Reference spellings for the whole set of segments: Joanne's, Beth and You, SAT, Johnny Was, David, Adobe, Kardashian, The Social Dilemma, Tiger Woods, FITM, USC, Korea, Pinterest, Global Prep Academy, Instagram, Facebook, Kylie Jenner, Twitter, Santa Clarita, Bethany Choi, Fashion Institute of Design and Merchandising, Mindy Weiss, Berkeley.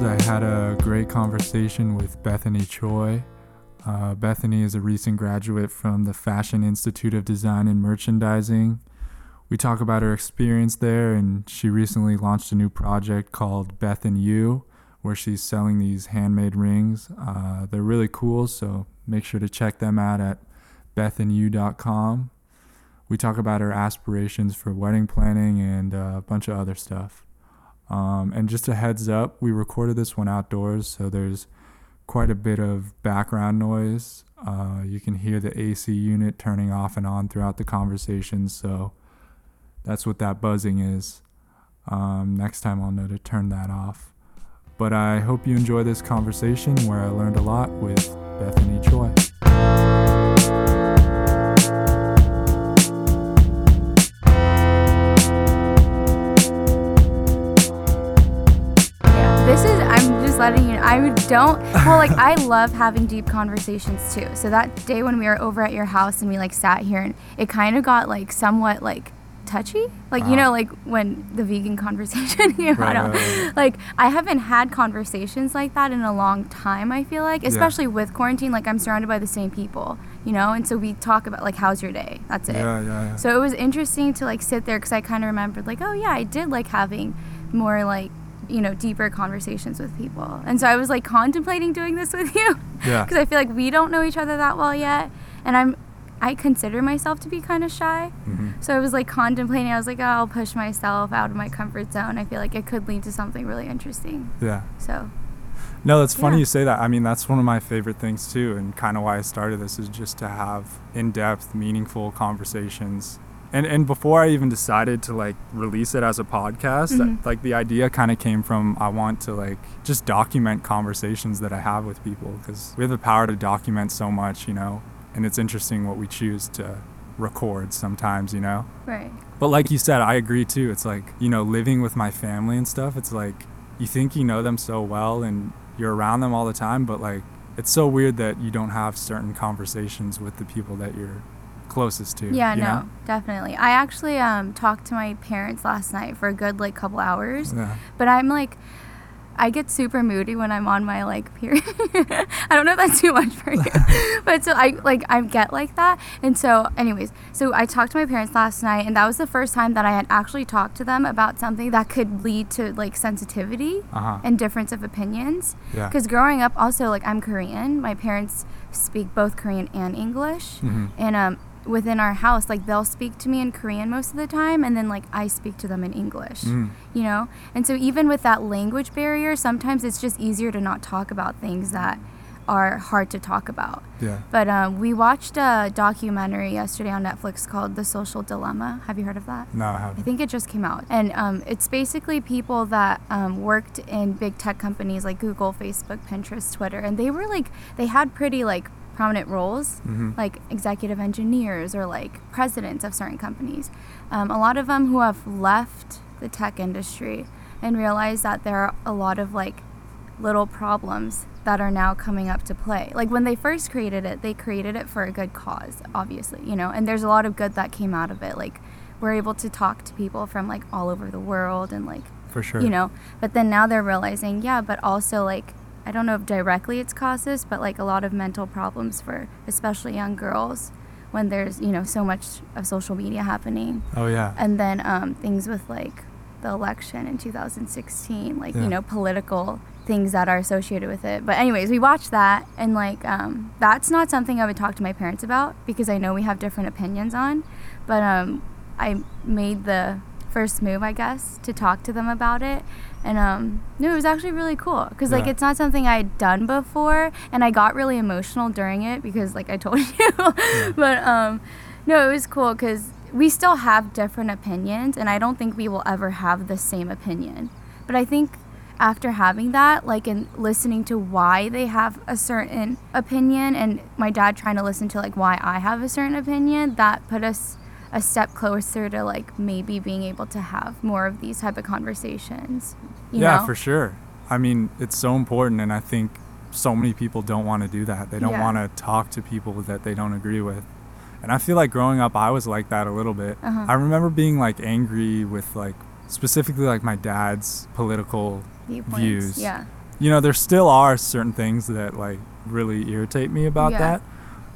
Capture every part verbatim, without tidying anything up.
thrilled. I had a great conversation with Bethany Choi. Uh, Bethany is a recent graduate from the Fashion Institute of Design and Merchandising. We talk about her experience there, and she recently launched a new project called Beth and You, where she's selling these handmade rings. Uh, they're really cool, so make sure to check them out at bethan you dot com. We talk about her aspirations for wedding planning and uh, a bunch of other stuff. Um, and just a heads up, we recorded this one outdoors, so there's quite a bit of background noise. Uh, you can hear the A C unit turning off and on throughout the conversation, so that's what that buzzing is. Um, next time I'll know to turn that off. But I hope you enjoy this conversation where I learned a lot with Bethany Choi. Letting you know, I don't, well, like, I love having deep conversations too. So that day when we were over at your house and we like sat here and it kind of got like somewhat like touchy, like, wow. You know, like when the vegan conversation came right, out, right, right. Like I haven't had conversations like that in a long time, I feel like, especially yeah. with quarantine, like I'm surrounded by the same people, you know? And so we talk about like, how's your day? That's it. Yeah, yeah, yeah. So it was interesting to like sit there because I kind of remembered like, oh yeah, I did like having more like, you know, deeper conversations with people. And so I was like contemplating doing this with you. Yeah. Because I feel like we don't know each other that well yet. And I'm, I consider myself to be kind of shy. Mm-hmm. So I was like contemplating. I was like, oh, I'll push myself out of my comfort zone. I feel like it could lead to something really interesting. Yeah. So. No, that's funny yeah. you say that. I mean, that's one of my favorite things too. And kind of why I started this is just to have in-depth, meaningful conversations. And and before I even decided to like release it as a podcast, mm-hmm. that, like the idea kind of came from I want to like just document conversations that I have with people because we have the power to document so much, you know, and it's interesting what we choose to record sometimes, you know. Right. But like you said, I agree too. It's like, you know, living with my family and stuff, it's like you think you know them so well and you're around them all the time, but like it's so weird that you don't have certain conversations with the people that you're closest to. Yeah, no, know? Definitely. I actually um talked to my parents last night for a good like couple hours. Yeah. But I'm like, I get super moody when I'm on my like period. I don't know if that's too much for you, but so I like I get like that. And so, anyways, so I talked to my parents last night, and that was the first time that I had actually talked to them about something that could lead to like sensitivity uh-huh. and difference of opinions. Because yeah. growing up, also like I'm Korean. My parents speak both Korean and English, mm-hmm. and um. within our house, like they'll speak to me in Korean most of the time, and then like I speak to them in English, mm. you know? And so even with that language barrier, sometimes it's just easier to not talk about things that are hard to talk about. Yeah. But um, we watched a documentary yesterday on Netflix called The Social Dilemma. Have you heard of that? No, I haven't. I think it just came out. And um, it's basically people that um, worked in big tech companies like Google, Facebook, Pinterest, Twitter, and they were like, they had pretty like prominent roles, mm-hmm. like executive engineers or like presidents of certain companies. Um, a lot of them who have left the tech industry and realize that there are a lot of like little problems that are now coming up to play. Like when they first created it, they created it for a good cause, obviously, you know, and there's a lot of good that came out of it. Like we're able to talk to people from like all over the world and like, for sure, you know, but then now they're realizing, yeah, but also like, I don't know if directly it's caused this, but like a lot of mental problems for especially young girls when there's, you know, so much of social media happening. Oh, yeah. And then um, things with like the election in two thousand sixteen, like, yeah. you know, political things that are associated with it. But anyways, we watched that and like um, that's not something I would talk to my parents about because I know we have different opinions on. But um, I made the first move, I guess, to talk to them about it. And um no, it was actually really cool because yeah. like it's not something I had done before, and I got really emotional during it because like I told you yeah. but um no, it was cool because we still have different opinions, and I don't think we will ever have the same opinion, but I think after having that, like, and listening to why they have a certain opinion, and my dad trying to listen to like why I have a certain opinion, that put us a step closer to like maybe being able to have more of these type of conversations, you yeah know? For sure. I mean, it's so important, and I think so many people don't want to do that. They don't yeah. want to talk to people that they don't agree with, and I feel like growing up I was like that a little bit. uh-huh. I remember being like angry with like specifically like my dad's political viewpoints. views yeah you know, there still are certain things that like really irritate me about yeah. that.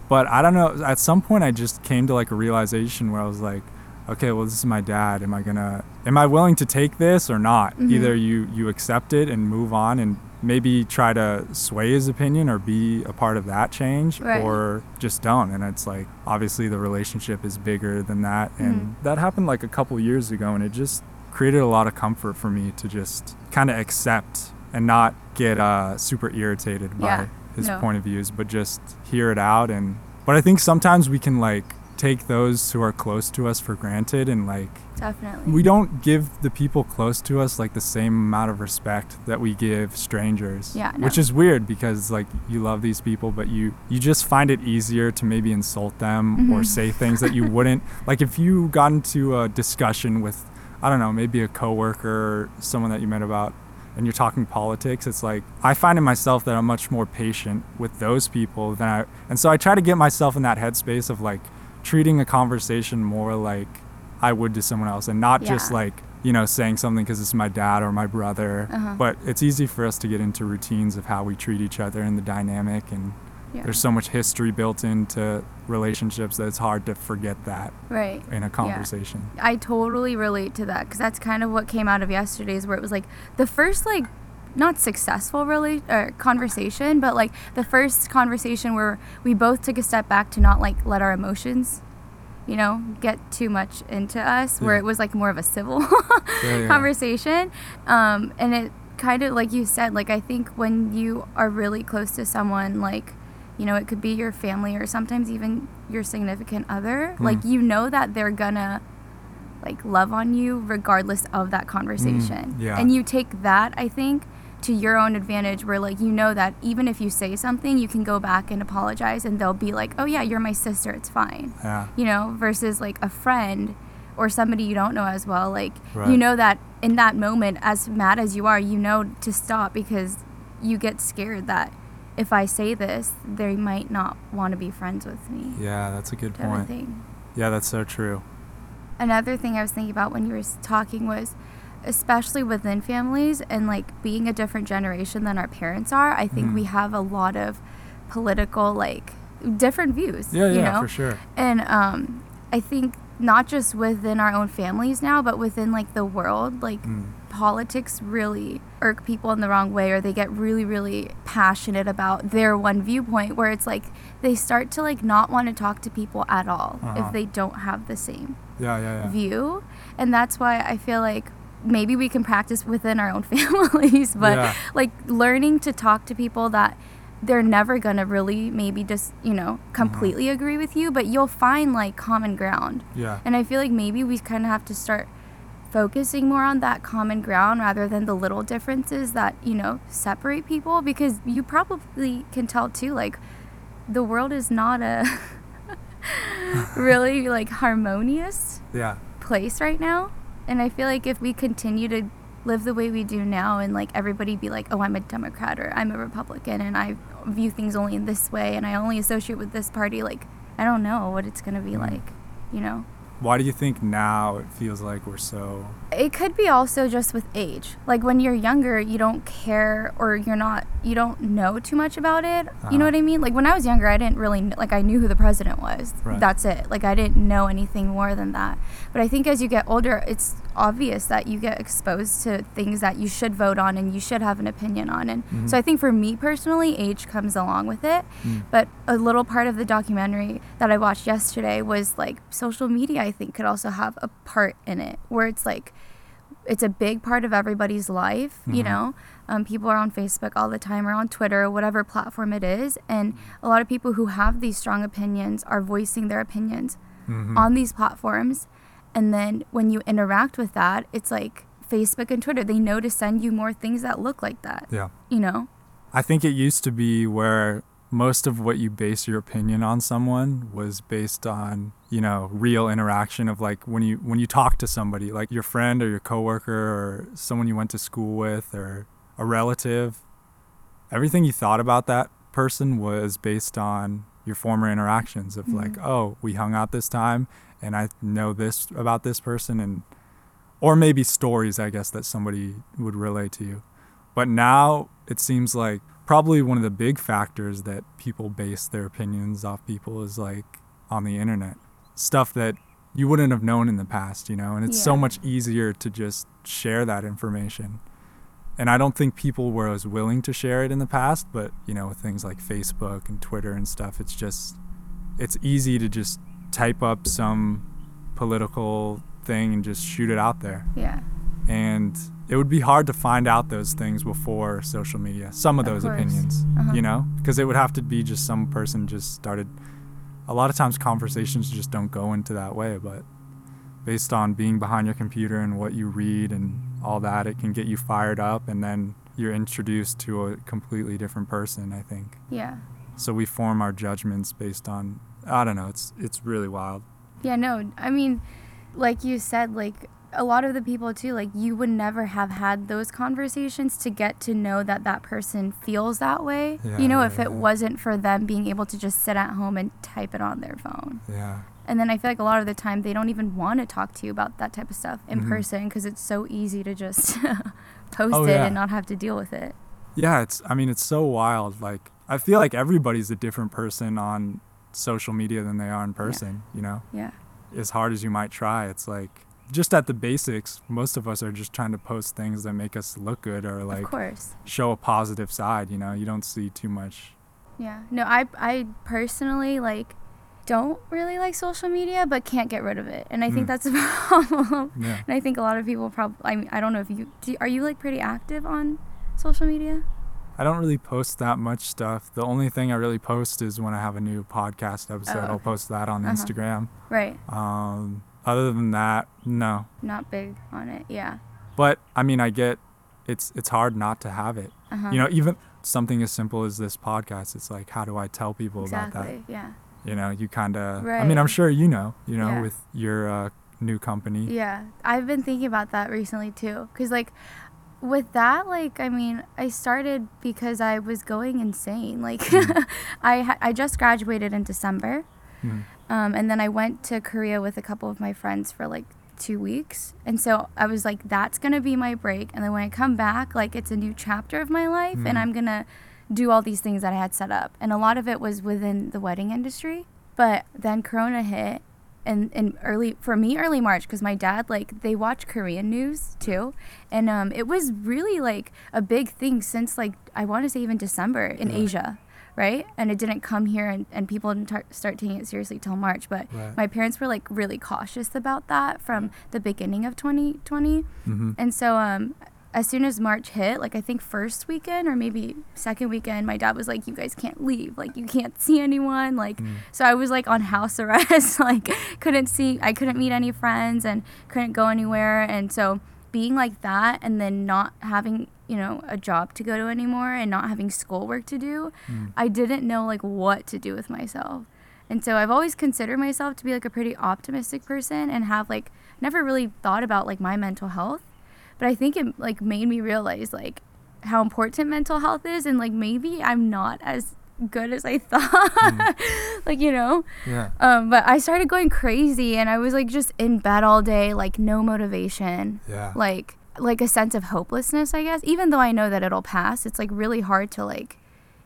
But I don't know, at some point I just came to like a realization where I was like, okay, well, this is my dad. Am I gonna, am I willing to take this or not? Mm-hmm. Either you, you accept it and move on and maybe try to sway his opinion or be a part of that change, right. or just don't. And it's like, obviously the relationship is bigger than that. And mm-hmm. that happened like a couple years ago, and it just created a lot of comfort for me to just kind of accept and not get uh, super irritated by yeah. his no. point of views, but just hear it out. And, but I think sometimes we can like, take those who are close to us for granted, and like definitely we don't give the people close to us like the same amount of respect that we give strangers, yeah no. which is weird because like you love these people, but you you just find it easier to maybe insult them mm-hmm. or say things that you wouldn't like if you got into a discussion with, I don't know, maybe a coworker or someone that you met about and you're talking politics. It's like I find in myself that I'm much more patient with those people than I, and so I try to get myself in that headspace of like treating a conversation more like I would to someone else, and not yeah. just like, you know, saying something because it's my dad or my brother. Uh-huh. But it's easy for us to get into routines of how we treat each other and the dynamic, and yeah. there's so much history built into relationships that it's hard to forget that right. in a conversation. Yeah. I totally relate to that, because that's kind of what came out of yesterday's, where it was like the first like not successful really or conversation, but like the first conversation where we both took a step back to not like let our emotions, you know, get too much into us, yeah. where it was like more of a civil yeah, yeah. conversation. Um, and it kind of, like you said, like I think when you are really close to someone, like, you know, it could be your family or sometimes even your significant other, mm. like, you know, that they're gonna like love on you regardless of that conversation. Mm, yeah. And you take that, I think, to your own advantage, where like, you know, that even if you say something, you can go back and apologize and they'll be like, oh yeah, you're my sister, it's fine. Yeah. You know, versus like a friend or somebody you don't know as well, like right. you know that in that moment, as mad as you are, you know to stop, because you get scared that if I say this, they might not want to be friends with me. Yeah, that's a good point. Thing. Yeah, that's so true. Another thing I was thinking about when you were talking was, especially within families and like being a different generation than our parents are, I think mm. we have a lot of political, like different views, yeah, you yeah, know? For sure. And um, I think not just within our own families now, but within like the world, like mm. politics really irk people in the wrong way, or they get really, really passionate about their one viewpoint, where it's like they start to like not want to talk to people at all uh-huh. if they don't have the same yeah, yeah, yeah. view. And that's why I feel like maybe we can practice within our own families, but yeah. like learning to talk to people that they're never going to really maybe just, you know, completely mm-hmm. agree with you, but you'll find like common ground. Yeah. And I feel like maybe we kind of have to start focusing more on that common ground rather than the little differences that, you know, separate people, because you probably can tell too, like the world is not a really like harmonious yeah. place right now. And I feel like if we continue to live the way we do now, and like everybody be like, oh, I'm a Democrat or I'm a Republican and I view things only in this way and I only associate with this party, like I don't know what it's going to be like, you know? Why do you think now it feels like we're so... It could be also just with age. Like when you're younger, you don't care, or you're not, you don't know too much about it. Uh-huh. You know what I mean? Like when I was younger, I didn't really, like I knew who the president was. Right. That's it. Like I didn't know anything more than that. But I think as you get older, it's obvious that you get exposed to things that you should vote on and you should have an opinion on. And mm-hmm. so I think for me personally, age comes along with it. Mm. But a little part of the documentary that I watched yesterday was like social media, I think, could also have a part in it, where it's like it's a big part of everybody's life, mm-hmm. you know, um, people are on Facebook all the time, or on Twitter, or whatever platform it is, and a lot of people who have these strong opinions are voicing their opinions mm-hmm. on these platforms. And then when you interact with that, it's like Facebook and Twitter, they know to send you more things that look like that. Yeah. You know? I think it used to be where most of what you base your opinion on someone was based on, you know, real interaction of like when you when you talk to somebody, like your friend or your coworker or someone you went to school with or a relative, everything you thought about that person was based on your former interactions of mm-hmm. like, oh, we hung out this time and I know this about this person, and or maybe stories, I guess, that somebody would relate to you. But now it seems like probably one of the big factors that people base their opinions off people is like on the internet. Stuff that you wouldn't have known in the past, you know, and it's yeah. so much easier to just share that information. And I don't think people were as willing to share it in the past, but, you know, with things like Facebook and Twitter and stuff, it's just, it's easy to just type up some political thing and just shoot it out there. Yeah. And it would be hard to find out those things before social media, some of, of those course. opinions, uh-huh. you know, because it would have to be just some person just started. A lot of times conversations just don't go into that way, but based on being behind your computer and what you read and all that, it can get you fired up, and then you're introduced to a completely different person, I think. Yeah. So we form our judgments based on, I don't know, it's it's really wild. Yeah, no, I mean, like you said, like a lot of the people too, like you would never have had those conversations to get to know that that person feels that way. Yeah, you know, yeah, if it yeah. wasn't for them being able to just sit at home and type it on their phone. Yeah. And then I feel like a lot of the time they don't even want to talk to you about that type of stuff in mm-hmm. person, because it's so easy to just post oh, it yeah. and not have to deal with it. Yeah, it's, I mean, it's so wild. Like, I feel like everybody's a different person on social media than they are in person, yeah. you know? Yeah. As hard as you might try, it's like, just at the basics, most of us are just trying to post things that make us look good or like show a positive side, you know? You don't see too much. Yeah. No, I, I personally, like, don't really like social media, but can't get rid of it, and I mm. think that's a problem. Yeah. And I think a lot of people probably. I mean, I don't know if you do, are you like pretty active on social media? I don't really post that much stuff. The only thing I really post is when I have a new podcast episode. Oh, okay. I'll post that on uh-huh. Instagram. Right. Um. Other than that, no. Not big on it. Yeah. But I mean, I get it's it's hard not to have it. Uh-huh. You know, even something as simple as this podcast. It's like, how do I tell people exactly. about that? Exactly. Yeah. You know, you kind of, right. I mean, I'm sure you know, you know, yeah. with your uh, new company. Yeah, I've been thinking about that recently, too. Because, like, with that, like, I mean, I started because I was going insane. Like, mm. I ha- I just graduated in December. Mm. Um, and then I went to Korea with a couple of my friends for, like, two weeks. And so I was like, that's going to be my break. And then when I come back, like, it's a new chapter of my life. Mm. And I'm going to do all these things that I had set up. And a lot of it was within the wedding industry. But then Corona hit, and in early, for me, early March, because my dad, like, they watch Korean news too. And um, it was really like a big thing since, like, I want to say even December in yeah. Asia, right? And it didn't come here, and, and people didn't tar- start taking it seriously till March. But right. my parents were like really cautious about that from the beginning of twenty twenty. Mm-hmm. And so, um, as soon as March hit, like I think first weekend or maybe second weekend, my dad was like, you guys can't leave. Like, you can't see anyone. Like, mm. so I was like on house arrest, like couldn't see, I couldn't meet any friends and couldn't go anywhere. And so being like that, and then not having, you know, a job to go to anymore, and not having schoolwork to do, mm. I didn't know like what to do with myself. And so I've always considered myself to be like a pretty optimistic person, and have like never really thought about like my mental health. But I think it like made me realize like how important mental health is, and like maybe I'm not as good as I thought. Mm. Like, you know. Yeah. Um, but I started going crazy, and I was like just in bed all day, like no motivation. Yeah. Like like a sense of hopelessness, I guess. Even though I know that it'll pass, it's like really hard to like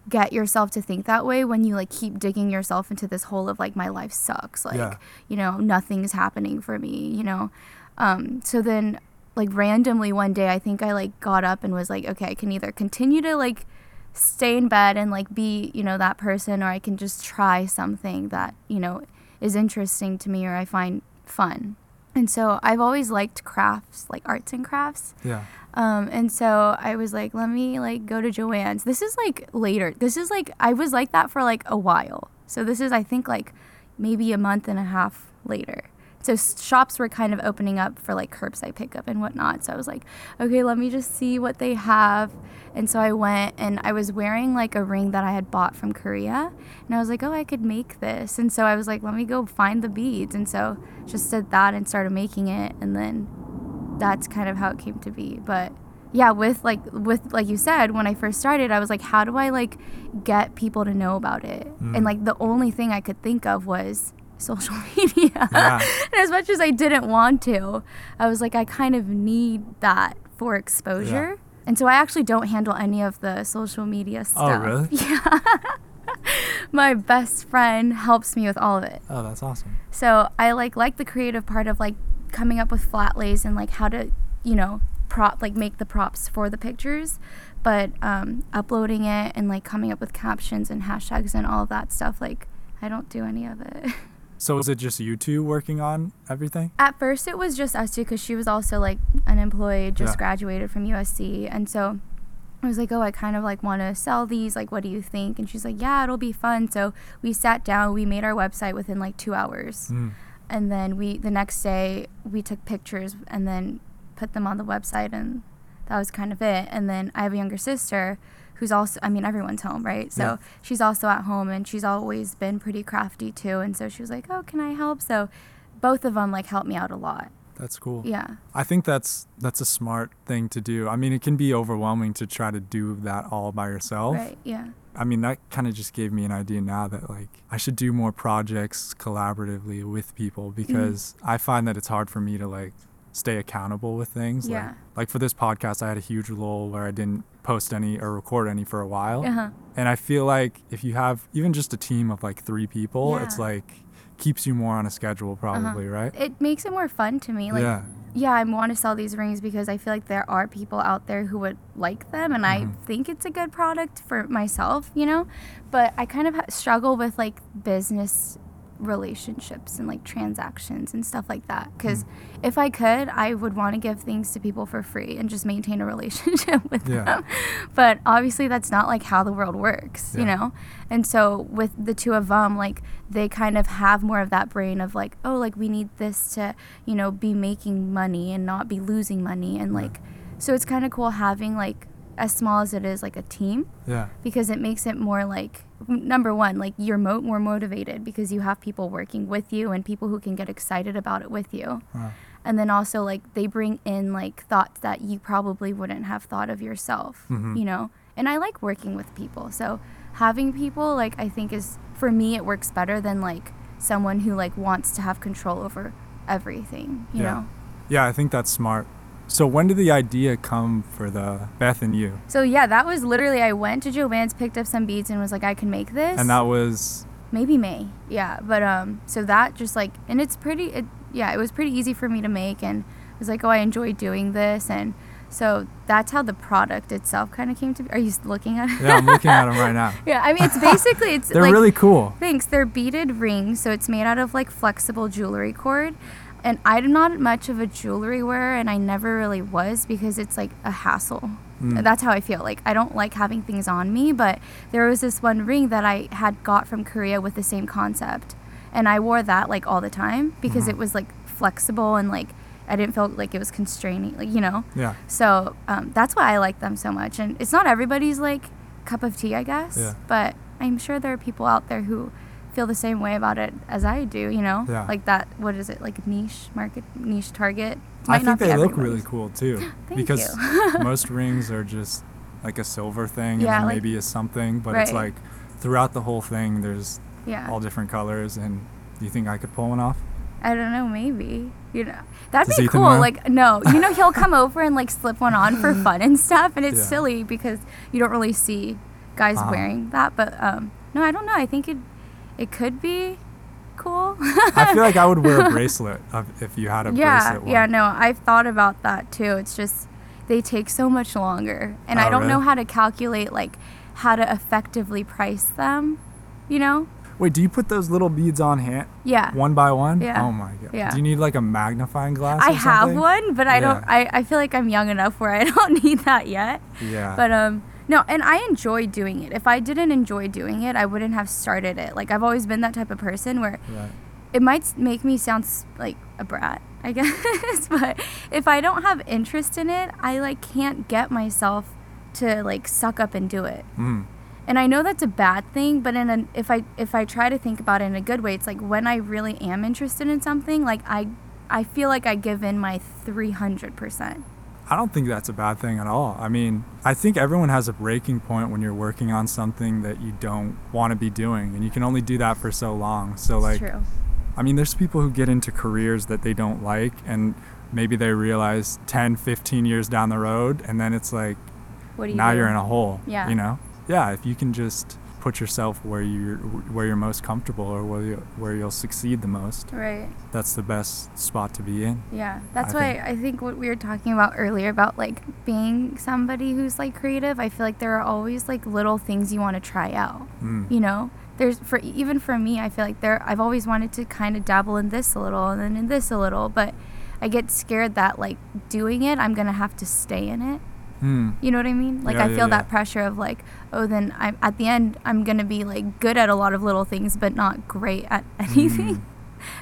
get yourself to think that way when you like keep digging yourself into this hole of like my life sucks. Like, yeah. you know, nothing's happening for me, you know. Um, so then like randomly one day, I think I like got up and was like, okay, I can either continue to like stay in bed and like be, you know, that person, or I can just try something that, you know, is interesting to me or I find fun. And so I've always liked crafts, like arts and crafts. Yeah. Um, and so I was like, let me like go to Joanne's. This is like later. This is like, I was like that for like a while. So this is, I think, like maybe a month and a half later. So shops were kind of opening up for like curbside pickup and whatnot. So I was like, okay, let me just see what they have. And so I went, and I was wearing like a ring that I had bought from Korea. And I was like, oh, I could make this. And so I was like, let me go find the beads. And so just did that and started making it. And then that's kind of how it came to be. But yeah, with like, with like you said, when I first started, I was like, how do I like get people to know about it? Mm. And like the only thing I could think of was social media. Yeah. And as much as I didn't want to, I was like, I kind of need that for exposure. Yeah. And so I actually don't handle any of the social media stuff. Oh, really? Yeah. My best friend helps me with all of it. Oh, that's awesome. So I like like the creative part of like coming up with flat lays and like how to, you know, prop like make the props for the pictures, but um, uploading it and like coming up with captions and hashtags and all of that stuff, like I don't do any of it. So was it just you two working on everything? At first it was just us two because she was also like unemployed, just yeah. graduated from U S C. And so I was like, oh, I kind of like want to sell these. Like, what do you think? And she's like, yeah, it'll be fun. So we sat down, we made our website within like two hours. Mm. And then we, the next day we took pictures and then put them on the website, and that was kind of it. And then I have a younger sister who's also, I mean, everyone's home, right? So yeah. she's also at home, and she's always been pretty crafty too. And so she was like, oh, can I help? So both of them like helped me out a lot. That's cool. Yeah. I think that's that's a smart thing to do. I mean, it can be overwhelming to try to do that all by yourself. Right, yeah. I mean, that kind of just gave me an idea now that like I should do more projects collaboratively with people, because mm-hmm. I find that it's hard for me to like stay accountable with things. Yeah. Like, like for this podcast, I had a huge lull where I didn't post any or record any for a while. Uh-huh. And I feel like if you have even just a team of like three people, yeah. it's like keeps you more on a schedule probably, uh-huh. right? It makes it more fun to me. Like, yeah, yeah I want to sell these rings because I feel like there are people out there who would like them, and mm-hmm. I think it's a good product for myself, you know? But I kind of ha- struggle with like business relationships and like transactions and stuff like that, because mm. if I could, I would want to give things to people for free and just maintain a relationship with yeah. them, but obviously that's not like how the world works, yeah. you know. And so with the two of them, like they kind of have more of that brain of like, oh, like we need this to, you know, be making money and not be losing money, and yeah. like so it's kind of cool having like as small as it is like a team, yeah, because it makes it more like, number one, like you're mo- more motivated because you have people working with you and people who can get excited about it with you. Wow. And then also like they bring in like thoughts that you probably wouldn't have thought of yourself, mm-hmm. you know? And I like working with people. So having people like I think is, for me, it works better than like someone who like wants to have control over everything, you yeah. know? Yeah, I think that's smart. So when did the idea come for the Beth and You? So yeah, that was literally, I went to Joanne's, picked up some beads and was like, I can make this. And that was? Maybe May. Yeah. But um, so that just like, and it's pretty, it, yeah, it was pretty easy for me to make. And I was like, oh, I enjoy doing this. And so that's how the product itself kind of came to be. Are you looking at it? Yeah, I'm looking at them right now. Yeah, I mean, it's basically, it's they're like, really cool. Thanks. They're beaded rings. So it's made out of like flexible jewelry cord. And I'm not much of a jewelry wearer, and I never really was because it's like a hassle. Mm. That's how I feel. Like I don't like having things on me, but there was this one ring that I had got from Korea with the same concept. And I wore that like all the time because mm-hmm. it was like flexible and like I didn't feel like it was constraining, like, you know? Yeah. So um, that's why I like them so much. And it's not everybody's like cup of tea, I guess, yeah. but I'm sure there are people out there who feel the same way about it as I do, you know? Yeah. Like that, what is it, like niche market, niche target? Might I think they look really cool too. Thank because most rings are just like a silver thing yeah, and then like, maybe a something, but right. it's like throughout the whole thing there's yeah. all different colors. And do you think I could pull one off? I don't know, maybe. You know, that'd Does be Ethan cool. Wear? Like, no, you know, he'll come over and like slip one on for fun and stuff, and it's yeah. silly because you don't really see guys uh-huh. wearing that. But um, no, I don't know. I think it. It could be cool. I feel like I would wear a bracelet if you had a yeah, bracelet one. Yeah, no, I've thought about that too. It's just they take so much longer. And oh, I don't really? know how to calculate like how to effectively price them, you know? Wait, do you put those little beads on hand? Yeah. One by one? Yeah. Oh my God. Yeah. Do you need like a magnifying glass I or have one, but I yeah. don't, I, I feel like I'm young enough where I don't need that yet. Yeah. But, um... no, and I enjoy doing it. If I didn't enjoy doing it, I wouldn't have started it. Like, I've always been that type of person where right. it might make me sound like a brat, I guess. But if I don't have interest in it, I, like, can't get myself to, like, suck up and do it. Mm. And I know that's a bad thing, but in a, if I if I try to think about it in a good way, it's like when I really am interested in something, like, I, I feel like I give in my three hundred percent. I don't think that's a bad thing at all. I mean, I think everyone has a breaking point when you're working on something that you don't want to be doing, and you can only do that for so long. So, like, true. I mean, there's people who get into careers that they don't like, and maybe they realize ten, fifteen years down the road, and then it's like, what do you now do? You're in a hole. Yeah. You know? Yeah, if you can just put yourself where you're where you're most comfortable or where you where you'll succeed the most. Right. That's the best spot to be in. Yeah. That's I why think. I think what we were talking about earlier about like being somebody who's like creative, I feel like there are always like little things you want to try out. Mm. You know? There's for even for me, I feel like there I've always wanted to kind of dabble in this a little and then in this a little, but I get scared that like doing it, I'm gonna have to stay in it. Mm. You know what I mean? Like yeah, I feel yeah, that yeah. pressure of like, oh, then I'm at the end, I'm gonna be like good at a lot of little things, but not great at anything. Mm.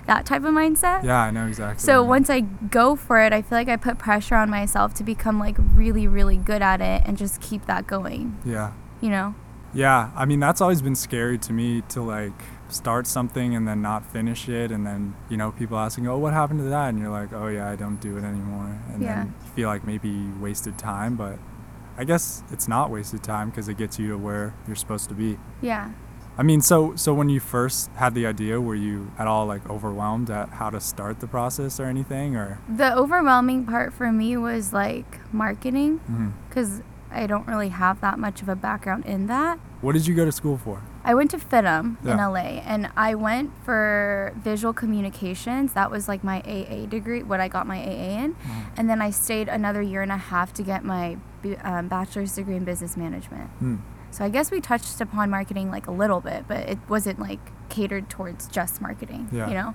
That type of mindset. Yeah, I know exactly. So yeah. once I go for it, I feel like I put pressure on myself to become like really, really good at it and just keep that going. Yeah. You know. Yeah, I mean that's always been scary to me to like start something and then not finish it, and then you know people asking, oh, what happened to that? And you're like, oh yeah, I don't do it anymore, and yeah. then you feel like maybe you wasted time, but I guess it's not wasted time because it gets you to where you're supposed to be. Yeah. I mean, so so when you first had the idea, were you at all like overwhelmed at how to start the process or anything, or? The overwhelming part for me was like marketing, because mm-hmm. I don't really have that much of a background in that. What did you go to school for? I went to F I T M yeah. in L A, and I went for visual communications. That was like my A A degree, what I got my A A in. Mm. And then I stayed another year and a half to get my um, bachelor's degree in business management. Mm. So I guess we touched upon marketing like a little bit, but it wasn't like catered towards just marketing, yeah. you know?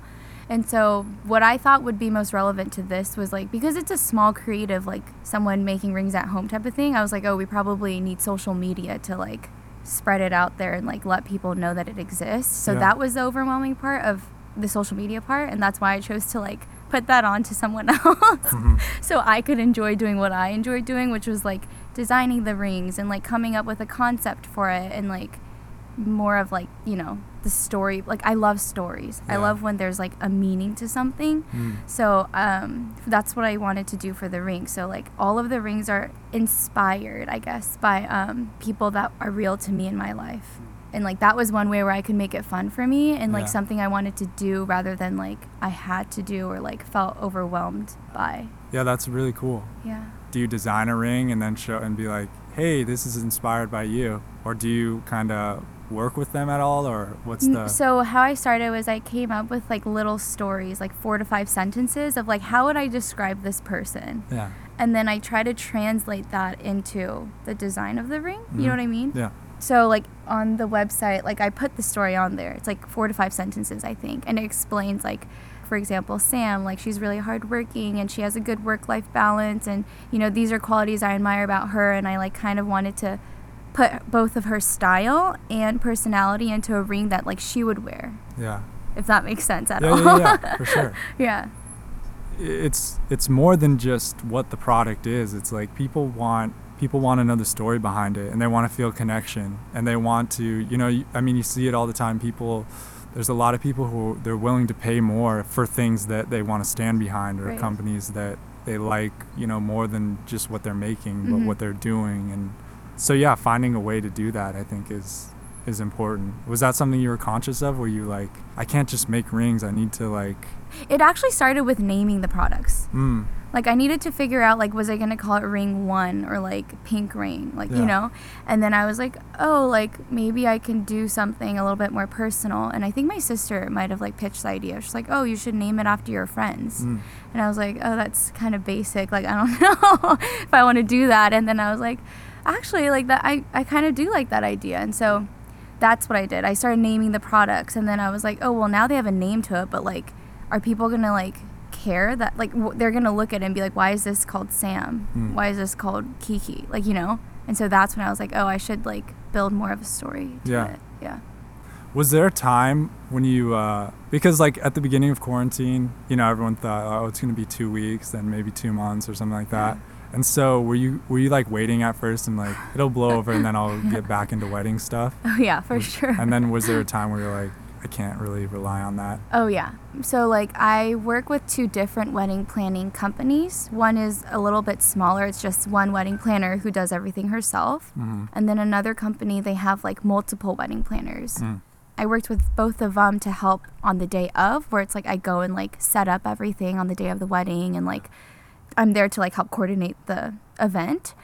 And so what I thought would be most relevant to this was like, because it's a small creative, like someone making rings at home type of thing, I was like, oh, we probably need social media to like spread it out there and like let people know that it exists. So yeah. that was the overwhelming part of the social media part. And that's why I chose to like put that on to someone else mm-hmm. so I could enjoy doing what I enjoyed doing, which was like designing the rings and like coming up with a concept for it and like more of like, you know, the story. Like I love stories. Yeah. I love when there's like a meaning to something. Mm. So um, that's what I wanted to do for the ring. So like all of the rings are inspired, I guess, by um, people that are real to me in my life. And like that was one way where I could make it fun for me and like yeah. something I wanted to do rather than like I had to do or like felt overwhelmed by. Yeah, that's really cool. Yeah. Do you design a ring and then show and be like, hey, this is inspired by you? Or do you kind of work with them at all, or what's the? So how I started was I came up with like little stories, like four to five sentences of like, how would I describe this person? Yeah. And then I try to translate that into the design of the ring. Mm-hmm. You know what I mean? Yeah. So like on the website, like I put the story on there. It's like four to five sentences, I think. And it explains like, for example, Sam, like she's really hardworking and she has a good work-life balance. And, you know, these are qualities I admire about her. And I like kind of wanted to put both of her style and personality into a ring that like she would wear. Yeah. If that makes sense at yeah, all. Yeah, yeah, for sure. Yeah. It's it's more than just what the product is. It's like people want people want to know the story behind it, and they want to feel connection, and they want to, you know, I mean, you see it all the time. People, there's a lot of people who they're willing to pay more for things that they want to stand behind, or right. companies that they like, you know, more than just what they're making, but mm-hmm. what they're doing. And so yeah, finding a way to do that, I think, is is important. Was that something you were conscious of? Were you like, I can't just make rings, I need to like... It actually started with naming the products. Mm. Like I needed to figure out like, was I going to call it ring one or like pink ring, like, yeah. you know? And then I was like, oh, like maybe I can do something a little bit more personal. And I think my sister might have like pitched the idea. She's like, oh, you should name it after your friends. Mm. And I was like, oh, that's kind of basic. Like, I don't know if I want to do that. And then I was like, actually, like that, I, I kind of do like that idea. And so that's what I did. I started naming the products, and then I was like, oh, well, now they have a name to it, but like, are people going to like care that, like, w- they're going to look at it and be like, why is this called Sam? Mm. Why is this called Kiki? Like, you know? And so that's when I was like, oh, I should like build more of a story to yeah. it. Yeah. Was there a time when you, uh, because like at the beginning of quarantine, you know, everyone thought, oh, it's going to be two weeks, then maybe two months or something like that. Yeah. And so were you were you like waiting at first and like it'll blow over and then I'll get back into wedding stuff? Oh yeah, for was, sure. And then was there a time where you're like, I can't really rely on that? Oh yeah. So like I work with two different wedding planning companies. One is a little bit smaller. It's just one wedding planner who does everything herself. Mm-hmm. And then another company, they have like multiple wedding planners. Mm. I worked with both of them to help on the day of, where it's like I go and like set up everything on the day of the wedding, and like I'm there to like help coordinate the event.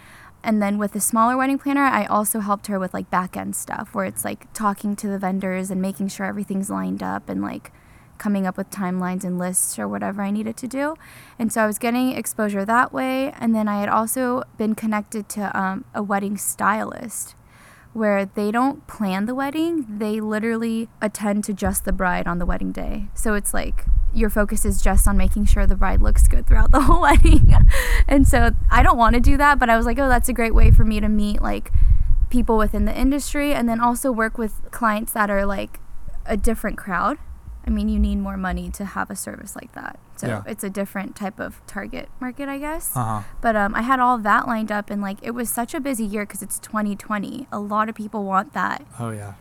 And then with the smaller wedding planner, I also helped her with like back end stuff where it's like talking to the vendors and making sure everything's lined up and like coming up with timelines and lists or whatever I needed to do. And so I was getting exposure that way. And then I had also been connected to um, a wedding stylist where they don't plan the wedding. They literally attend to just the bride on the wedding day. So it's like your focus is just on making sure the bride looks good throughout the whole wedding. And so I don't want to do that, but I was like, oh, that's a great way for me to meet like people within the industry and then also work with clients that are like a different crowd. I mean, you need more money to have a service like that. So yeah. It's a different type of target market, I guess. Uh-huh. But um, I had all that lined up, and like it was such a busy year because it's twenty twenty. A lot of people want that. Oh yeah.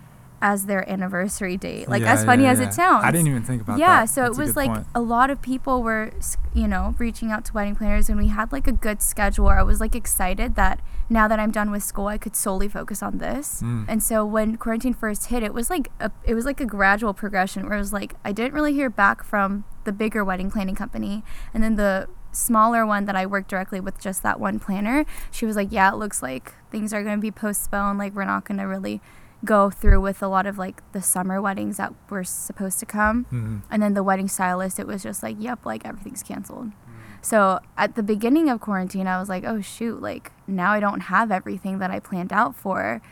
As their anniversary date, like yeah, as funny yeah, as yeah. it sounds. I didn't even think about yeah, that. Yeah, so That's it was like point. A lot of people were, you know, reaching out to wedding planners, and we had like a good schedule. I was like excited that now that I'm done with school, I could solely focus on this. Mm. And so when quarantine first hit, it was like a, it was like a gradual progression where it was like I didn't really hear back from the bigger wedding planning company, and then the smaller one that I worked directly with, just that one planner. She was like, "Yeah, it looks like things are going to be postponed. Like we're not going to really go through with a lot of like the summer weddings that were supposed to come." Mm-hmm. And then the wedding stylist, it was just like, yep, like everything's canceled. Mm-hmm. So at the beginning of quarantine, I was like, oh shoot, like now I don't have everything that I planned out for.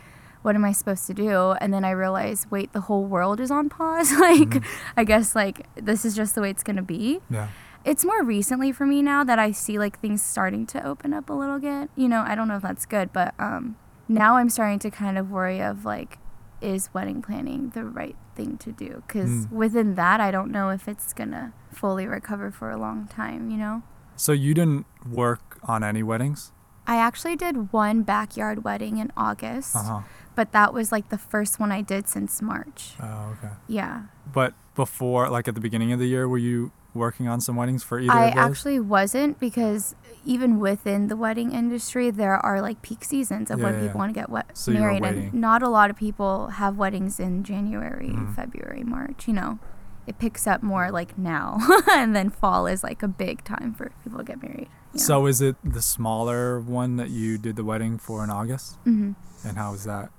What am I supposed to do? And then I realized, wait, the whole world is on pause. Like, mm-hmm. I guess like this is just the way it's going to be. Yeah. It's more recently for me now that I see like things starting to open up a little bit. You know, I don't know if that's good, but um, now I'm starting to kind of worry of like, is wedding planning the right thing to do? Because mm. within that, I don't know if it's going to fully recover for a long time, you know? So you didn't work on any weddings? I actually did one backyard wedding in August, uh-huh. but that was like the first one I did since March. Oh, okay. Yeah. But before, like at the beginning of the year, were you working on some weddings for either I of those? I actually wasn't, because even within the wedding industry, there are like peak seasons of yeah, when yeah. people want to get we- so married. And not a lot of people have weddings in January, mm. February, March, you know. It picks up more like now. And then fall is like a big time for people to get married. Yeah. So is it the smaller one that you did the wedding for in August? Mm-hmm. And how was that?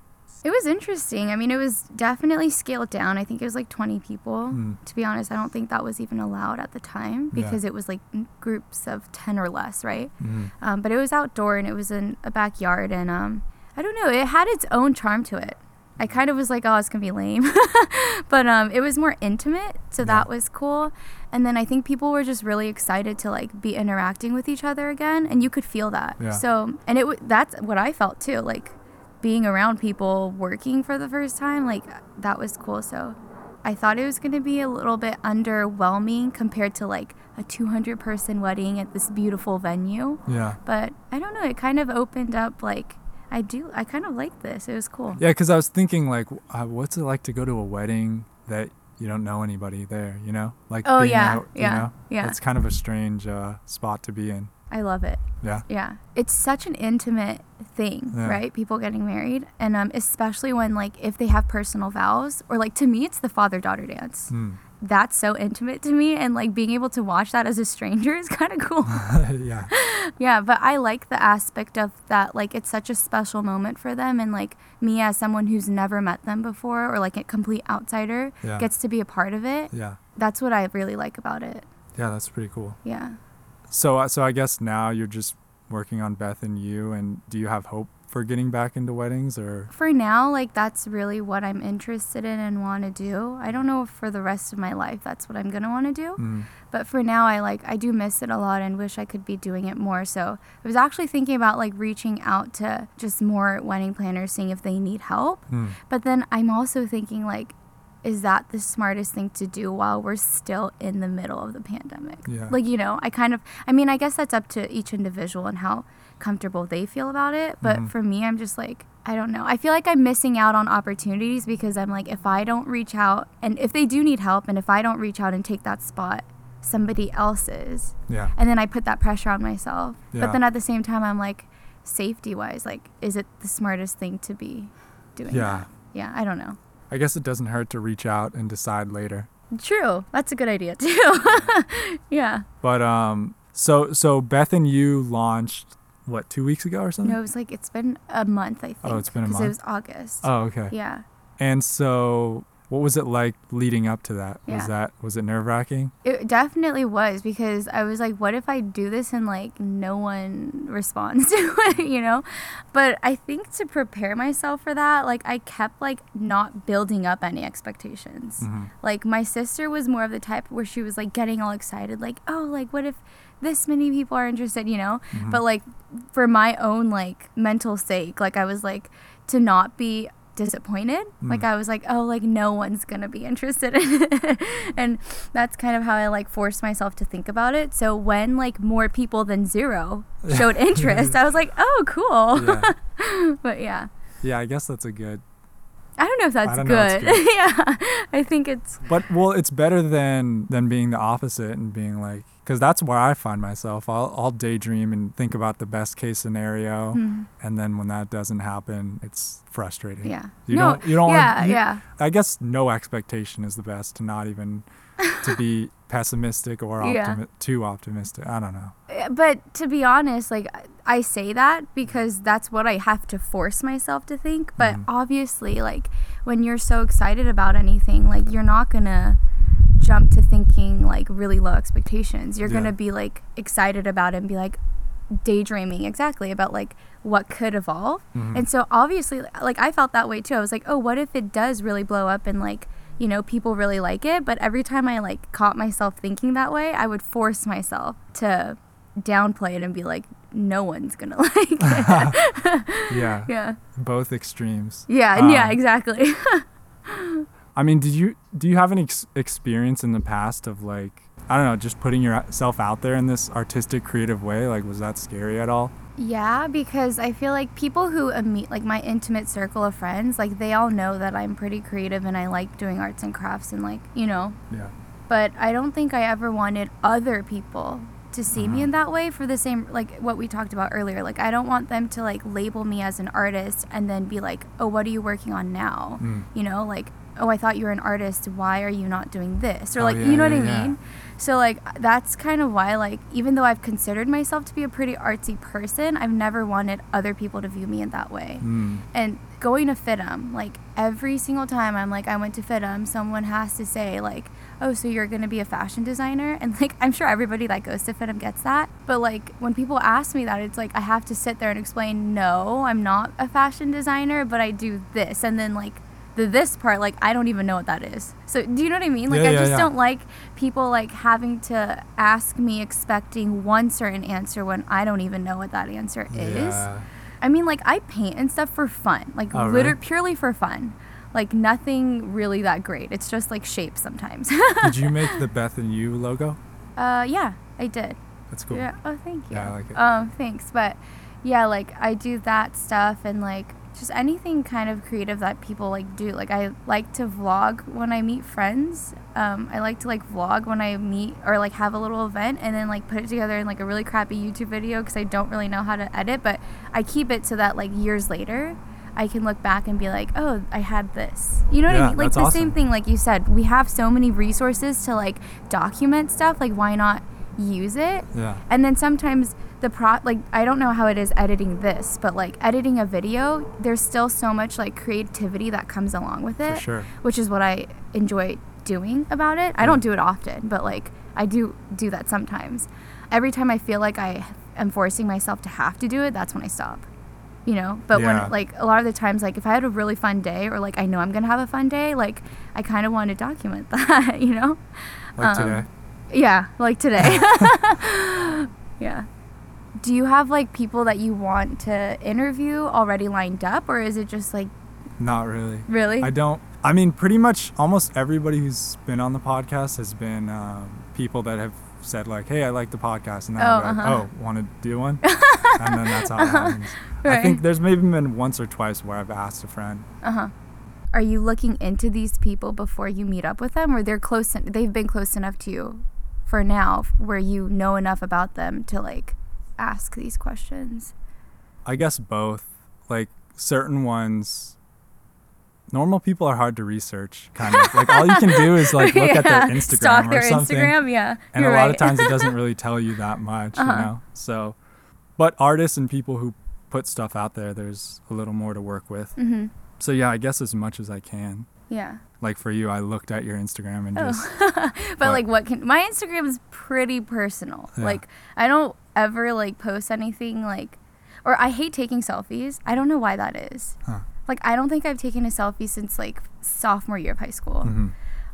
It was interesting. I mean, it was definitely scaled down. I think it was like twenty people. Mm. To be honest, I don't think that was even allowed at the time because yeah. it was like groups of ten or less, right? Mm. Um, but it was outdoor and it was in a backyard. And um, I don't know, it had its own charm to it. I kind of was like, oh, it's going to be lame. But um, it was more intimate, so yeah. that was cool. And then I think people were just really excited to, like, be interacting with each other again. And you could feel that. Yeah. So, and it w- that's what I felt, too, like, being around people working for the first time, like, that was cool. So I thought it was going to be a little bit underwhelming compared to, like, a two hundred person wedding at this beautiful venue. Yeah. But I don't know. It kind of opened up, like... I do. I kind of like this. It was cool. Yeah, because I was thinking, like, uh, what's it like to go to a wedding that you don't know anybody there, you know? Like, oh, being yeah, out, yeah, you know? Yeah. It's kind of a strange uh, spot to be in. I love it. Yeah. Yeah. It's such an intimate thing, yeah. right? People getting married. And um, especially when, like, if they have personal vows or, like, to me, it's the father-daughter dance. Mm. That's so intimate to me, and like being able to watch that as a stranger is kind of cool. yeah. Yeah, but I like the aspect of that, like it's such a special moment for them, and like me as someone who's never met them before or like a complete outsider yeah. gets to be a part of it. Yeah. That's what I really like about it. Yeah, that's pretty cool. Yeah. So uh, so I guess now you're just working on Beth and You, and do you have hope for getting back into weddings? Or for now, like that's really what I'm interested in and want to do. I don't know if for the rest of my life that's what I'm gonna want to do, mm. but for now I like I do miss it a lot and wish I could be doing it more. So I was actually thinking about like reaching out to just more wedding planners, seeing if they need help. Mm. But then I'm also thinking, like, is that the smartest thing to do while we're still in the middle of the pandemic? Yeah. Like, you know, I kind of I mean I guess that's up to each individual and how comfortable they feel about it, but mm-hmm. for me I'm just like, I don't know, I feel like I'm missing out on opportunities because I'm like, if I don't reach out and if they do need help and if I don't reach out and take that spot, somebody else is. Yeah. And then I put that pressure on myself. Yeah. But then at the same time I'm like, safety wise, like is it the smartest thing to be doing? Yeah. That? Yeah, I don't know. I guess it doesn't hurt to reach out and decide later. True. That's a good idea too. Yeah. But um so so Beth and You launched what, two weeks ago or something? No, it was like, it's been a month, I think. Oh, it's been a month? Because it was August. Oh, okay. Yeah. And so what was it like leading up to that? Yeah. Was that, was it nerve-wracking? It definitely was, because I was like, what if I do this and like no one responds to it, you know? But I think to prepare myself for that, like I kept like not building up any expectations. Mm-hmm. Like my sister was more of the type where she was like getting all excited, like, oh, like what if this many people are interested, you know? Mm-hmm. But like for my own like mental sake, like I was like, to not be disappointed. Mm. Like I was like, oh, like no one's gonna be interested in it. And that's kind of how I like forced myself to think about it. So when like more people than zero showed interest, I was like, oh, cool. Yeah. But yeah. Yeah, I guess that's a good. I don't know if that's good. Know, good. Yeah, I think it's. But well, it's better than than being the opposite and being like, because that's where I find myself. I'll, I'll daydream and think about the best case scenario, mm-hmm. and then when that doesn't happen, it's frustrating. Yeah. You no, don't. You don't. Yeah. Wanna, you, yeah. I guess no expectation is the best. To not even to be pessimistic or optimi- yeah. too optimistic. I don't know. But to be honest, like I say that because that's what I have to force myself to think. But mm. obviously, like when you're so excited about anything, like you're not gonna jump to thinking like really low expectations. You're yeah. gonna be like excited about it and be like daydreaming exactly about like what could evolve. Mm-hmm. And so obviously, like I felt that way too. I was like, oh, what if it does really blow up and like, you know, people really like it? But every time I like caught myself thinking that way, I would force myself to downplay it and be like, no one's gonna like it. Yeah. Yeah. Both extremes. Yeah. Um, yeah. Exactly. I mean, did you do you have any ex- experience in the past of like, I don't know, just putting yourself out there in this artistic, creative way? Like, was that scary at all? Yeah, because I feel like people who meet, like my intimate circle of friends, like they all know that I'm pretty creative and I like doing arts and crafts and like, you know. Yeah. But I don't think I ever wanted other people to see mm-hmm. me in that way for the same, like what we talked about earlier. Like I don't want them to like label me as an artist and then be like, oh, what are you working on now? Mm. You know, like, oh, I thought you were an artist, why are you not doing this? Or like, oh, yeah, you know what yeah, I mean? Yeah. So like, that's kind of why, like, even though I've considered myself to be a pretty artsy person, I've never wanted other people to view me in that way. Mm. And going to FITM, like every single time I'm like, I went to FITM, someone has to say like, oh, so you're going to be a fashion designer? And like, I'm sure everybody that goes to FITM gets that. But like, when people ask me that, it's like, I have to sit there and explain, no, I'm not a fashion designer, but I do this. And then like, the this part, like, I don't even know what that is. So do you know what I mean? Like, yeah, I just yeah, yeah. don't like people, like, having to ask me expecting one certain answer when I don't even know what that answer yeah. is. I mean, like, I paint and stuff for fun. Like, oh, literally, really? Purely for fun. Like, nothing really that great. It's just, like, shape sometimes. Did you make the Beth and You logo? Uh, yeah, I did. That's cool. Yeah. Oh, thank you. Yeah, I like it. Um, thanks. But, yeah, like, I do that stuff and, like, just anything kind of creative that people like do. Like I like to vlog when I meet friends. Um, I like to like vlog when I meet or like have a little event and then like put it together in like a really crappy YouTube video because I don't really know how to edit, but I keep it so that like years later I can look back and be like, oh, I had this. You know what yeah, I mean? Like the awesome. Same thing like you said, we have so many resources to like document stuff. Like why not use it? Yeah. And then sometimes the pro like I don't know how it is editing this, but like editing a video, there's still so much like creativity that comes along with it. For sure. Which is what I enjoy doing about it. I yeah. don't do it often, but like I do do that sometimes. Every time I feel like I am forcing myself to have to do it, that's when I stop, you know? But yeah. when like a lot of the times, like if I had a really fun day or like I know I'm gonna have a fun day, like I kind of want to document that, you know? Like um, today. Yeah, like today. Yeah. Do you have, like, people that you want to interview already lined up, or is it just, like... Not really. Really? I don't... I mean, pretty much almost everybody who's been on the podcast has been um, people that have said, like, hey, I like the podcast, and then oh, I'm like, uh-huh. oh, want to do one? And then that's how uh-huh. it happens. Right. I think there's maybe been once or twice where I've asked a friend. Uh-huh. Are you looking into these people before you meet up with them, or they're close? En- they've been close enough to you for now where you know enough about them to, like... ask these questions? I guess both. Like certain ones, normal people are hard to research, kind of. Like all you can do is like look yeah. at their Instagram Stalk or their something. Instagram, yeah. And You're a right. lot of times it doesn't really tell you that much, uh-huh. you know? So But artists and people who put stuff out there, there's a little more to work with. Mm-hmm. So yeah, I guess as much as I can. Yeah. Like for you, I looked at your Instagram and oh. just. But, but like, what can my Instagram is pretty personal. Yeah. Like, I don't ever like post anything like, or I hate taking selfies. I don't know why that is. Huh. Like, I don't think I've taken a selfie since like sophomore year of high school. Mm-hmm.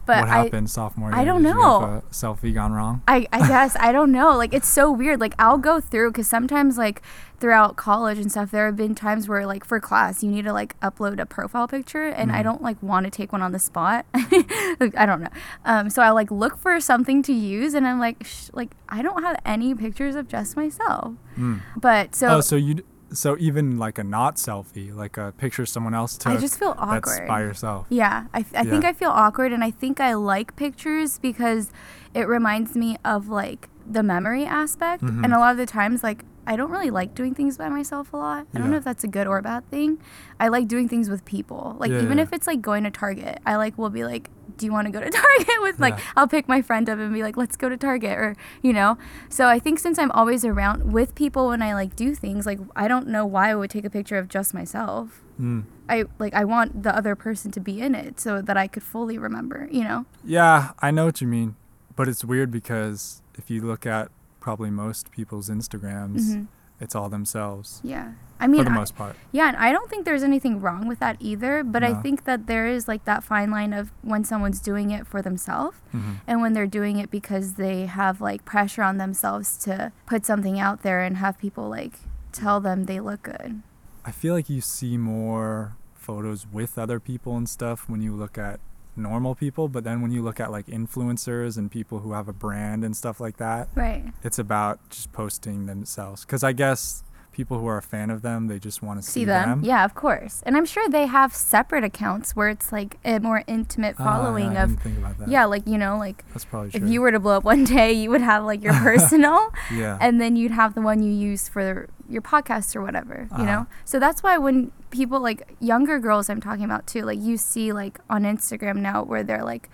But what happened I, sophomore year? I don't Did know. You have a selfie gone wrong? I, I guess. I don't know. Like, it's so weird. Like, I'll go through, because sometimes, like, throughout college and stuff, there have been times where, like, for class, you need to, like, upload a profile picture, and mm. I don't, like, want to take one on the spot. Like, I don't know. Um, so I, like, look for something to use, and I'm like, Shh, like, I don't have any pictures of just myself. Mm. But so... Oh, so you... D- So even like a not selfie, like a picture someone else took. I just feel awkward. That's by yourself. Yeah. I, th- I yeah. think I feel awkward, and I think I like pictures because it reminds me of like the memory aspect. Mm-hmm. And a lot of the times, like, I don't really like doing things by myself a lot. I yeah. don't know if that's a good or a bad thing. I like doing things with people. Like yeah, even yeah. if it's like going to Target, I like will be like, do you want to go to Target with like, yeah. I'll pick my friend up and be like, let's go to Target, or, you know. So I think since I'm always around with people when I like do things, like I don't know why I would take a picture of just myself. Mm. I like, I want the other person to be in it so that I could fully remember, you know. Yeah, I know what you mean. But it's weird because if you look at probably most people's Instagrams, mm-hmm. it's all themselves. Yeah. I mean, for the I, most part. Yeah, and I don't think there's anything wrong with that either, but no. I think that there is like that fine line of when someone's doing it for themselves, mm-hmm. and when they're doing it because they have like pressure on themselves to put something out there and have people like tell them they look good. I feel like you see more photos with other people and stuff when you look at normal people, but then when you look at like influencers and people who have a brand and stuff like that, right, it's about just posting themselves, because I guess people who are a fan of them, they just want to see, see them. them Yeah, of course. And I'm sure they have separate accounts where it's like a more intimate following. Oh, yeah, I didn't of think about that. Yeah, like, you know, like that's probably true. If you were to blow up one day, you would have like your personal yeah. and then you'd have the one you use for your podcast or whatever, uh-huh. you know. So that's why when people like younger girls, I'm talking about too, like you see like on Instagram now where they're like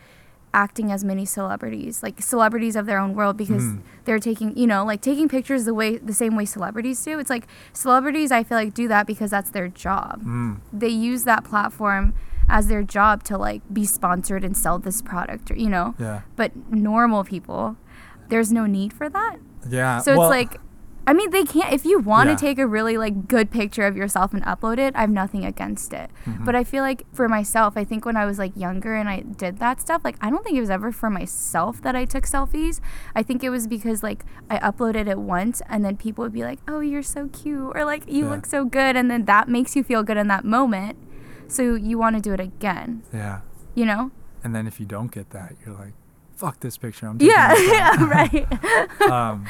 acting as mini celebrities, like celebrities of their own world, because mm. they're taking, you know, like taking pictures the way the same way celebrities do. It's like celebrities, I feel like, do that because that's their job. Mm. They use that platform as their job to like be sponsored and sell this product, or, you know. Yeah. But normal people, there's no need for that. Yeah. So well, it's like, I mean, they can't, if you want to yeah. take a really like good picture of yourself and upload it, I have nothing against it. Mm-hmm. But I feel like for myself, I think when I was like younger and I did that stuff, like I don't think it was ever for myself that I took selfies. I think it was because like I uploaded it once and then people would be like, oh, you're so cute, or like you yeah. look so good. And then that makes you feel good in that moment. So you want to do it again. Yeah. You know? And then if you don't get that, you're like, fuck this picture. I'm taking yeah, yeah, right. um,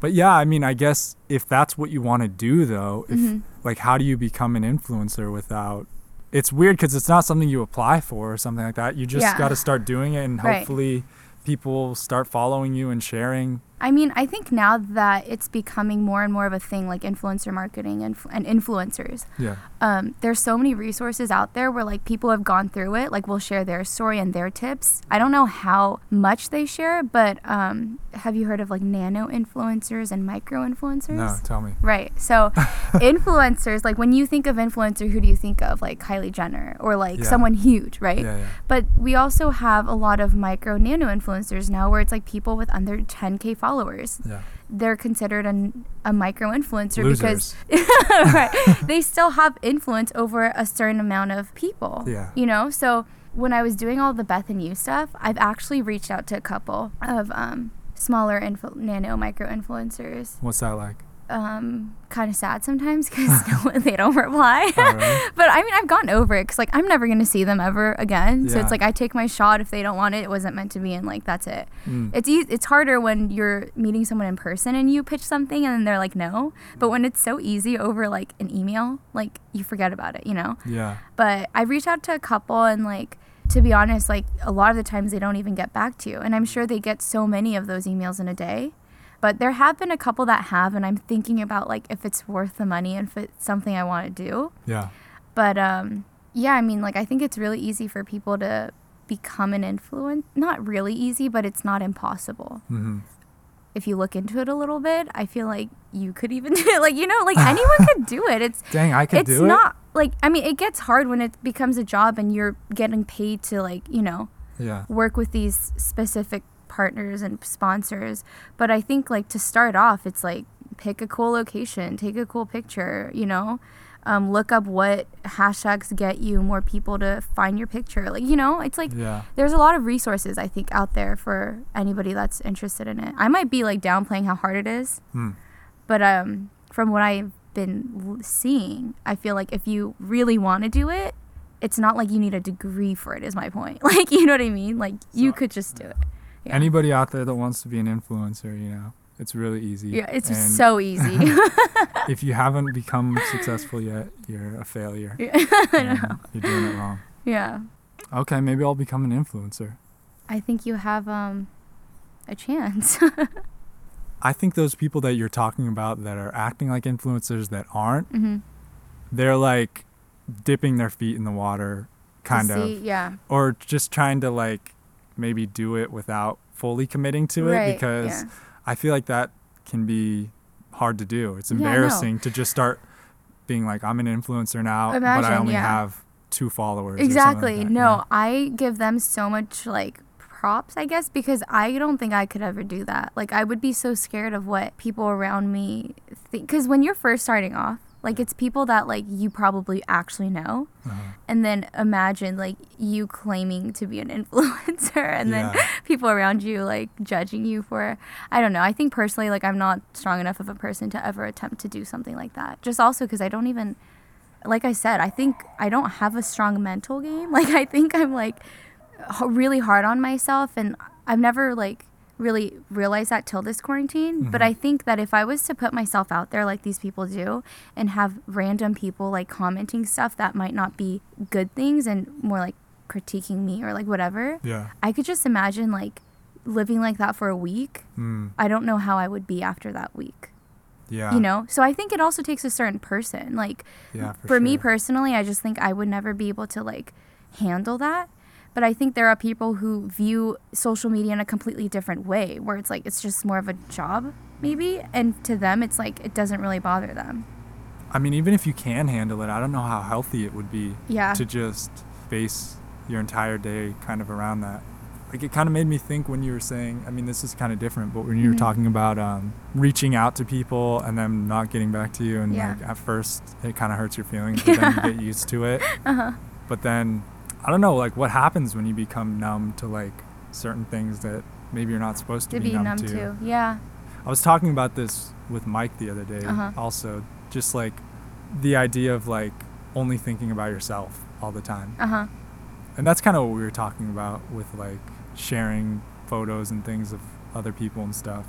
But yeah, I mean, I guess if that's what you want to do, though, if, mm-hmm. like, how do you become an influencer without... It's weird because it's not something you apply for or something like that. You just yeah. got to start doing it, and right. hopefully people start following you and sharing. I mean, I think now that it's becoming more and more of a thing, like influencer marketing and, and influencers, yeah. um, there's so many resources out there where, like, people have gone through it, like, will share their story and their tips. I don't know how much they share, but um, have you heard of, like, nano-influencers and micro-influencers? No, tell me. Right. So influencers, like, when you think of influencer, who do you think of? Like, Kylie Jenner or, like, yeah. someone huge, right? Yeah, yeah. But we also have a lot of micro-nano-influencers now where it's, like, people with under ten K followers. Followers, yeah. they're considered an, a micro-influencer Losers. because right, they still have influence over a certain amount of people, yeah. you know? So when I was doing all the Beth and You stuff, I've actually reached out to a couple of um, smaller influ- nano micro-influencers. What's that like? Um, kind of sad sometimes because they don't reply. Oh, really? But I mean, I've gotten over it because like I'm never going to see them ever again. Yeah. So it's like I take my shot. If they don't want it, it wasn't meant to be, and like that's it. Mm. It's e- it's harder when you're meeting someone in person and you pitch something and then they're like no. But when it's so easy over like an email, like you forget about it, you know? Yeah. But I've reached out to a couple, and like, to be honest, like a lot of the times they don't even get back to you, and I'm sure they get so many of those emails in a day. But there have been a couple that have, and I'm thinking about, like, if it's worth the money and if it's something I want to do. Yeah. But, um, yeah, I mean, like, I think it's really easy for people to become an influencer. Not really easy, but it's not impossible. Mm-hmm. if you look into it a little bit, I feel like you could even do it. Like, you know, like anyone could do it. It's Dang, I could do it. It's not like, I mean, it gets hard when it becomes a job and you're getting paid to, like, you know, yeah. work with these specific partners and sponsors. But I think, like, to start off, it's like pick a cool location, take a cool picture, you know, um, look up what hashtags get you more people to find your picture. Like, you know, it's like yeah. there's a lot of resources, I think, out there for anybody that's interested in it. I might be like downplaying how hard it is, hmm. but um, from what I've been seeing, I feel like if you really want to do it, it's not like you need a degree for it, is my point. Like, you know what I mean? Like, so, you could just do yeah. it. Yeah. Anybody out there that wants to be an influencer, you know, it's really easy. Yeah, it's and so easy. If you haven't become successful yet, you're a failure. Yeah, I know. You're doing it wrong. Yeah. Okay, maybe I'll become an influencer. I think you have um, a chance. I think those people that you're talking about that are acting like influencers that aren't, mm-hmm. they're like dipping their feet in the water, kind to of. See, yeah. Or just trying to like maybe do it without fully committing to right, it because yeah. I feel like that can be hard to do. It's embarrassing yeah, no. to just start being like, I'm an influencer now, Imagine, but I only yeah. have two followers. Exactly. Or something like that, no, you know? I give them so much like props, I guess, because I don't think I could ever do that. Like, I would be so scared of what people around me think. Because when you're first starting off, like, it's people that, like, you probably actually know. Uh-huh. And then imagine, like, you claiming to be an influencer and yeah. then people around you, like, judging you for, I don't know. I think personally, like, I'm not strong enough of a person to ever attempt to do something like that. Just also because I don't even, like I said, I think I don't have a strong mental game. Like, I think I'm, like, really hard on myself. And I've never, like, really realize that till this quarantine, mm-hmm. but I think that if I was to put myself out there like these people do and have random people like commenting stuff that might not be good things and more like critiquing me or like whatever, yeah. I could just imagine like living like that for a week. Mm. I don't know how I would be after that week. Yeah. You know? So I think it also takes a certain person. Like yeah, for, for sure. me personally, I just think I would never be able to like handle that. But I think there are people who view social media in a completely different way, where it's like it's just more of a job, maybe. And to them, it's like it doesn't really bother them. I mean, even if you can handle it, I don't know how healthy it would be yeah. to just base your entire day kind of around that. Like, it kind of made me think when you were saying, I mean, this is kind of different, but when you mm-hmm. were talking about um, reaching out to people and them not getting back to you. And yeah. like at first, it kind of hurts your feelings, but then you get used to it. Uh-huh. But then, I don't know, like, what happens when you become numb to, like, certain things that maybe you're not supposed to, to be, be numb, numb to. to. Yeah. I was talking about this with Mike the other day uh-huh. also, just, like, the idea of, like, only thinking about yourself all the time. Uh-huh. And that's kind of what we were talking about with, like, sharing photos and things of other people and stuff.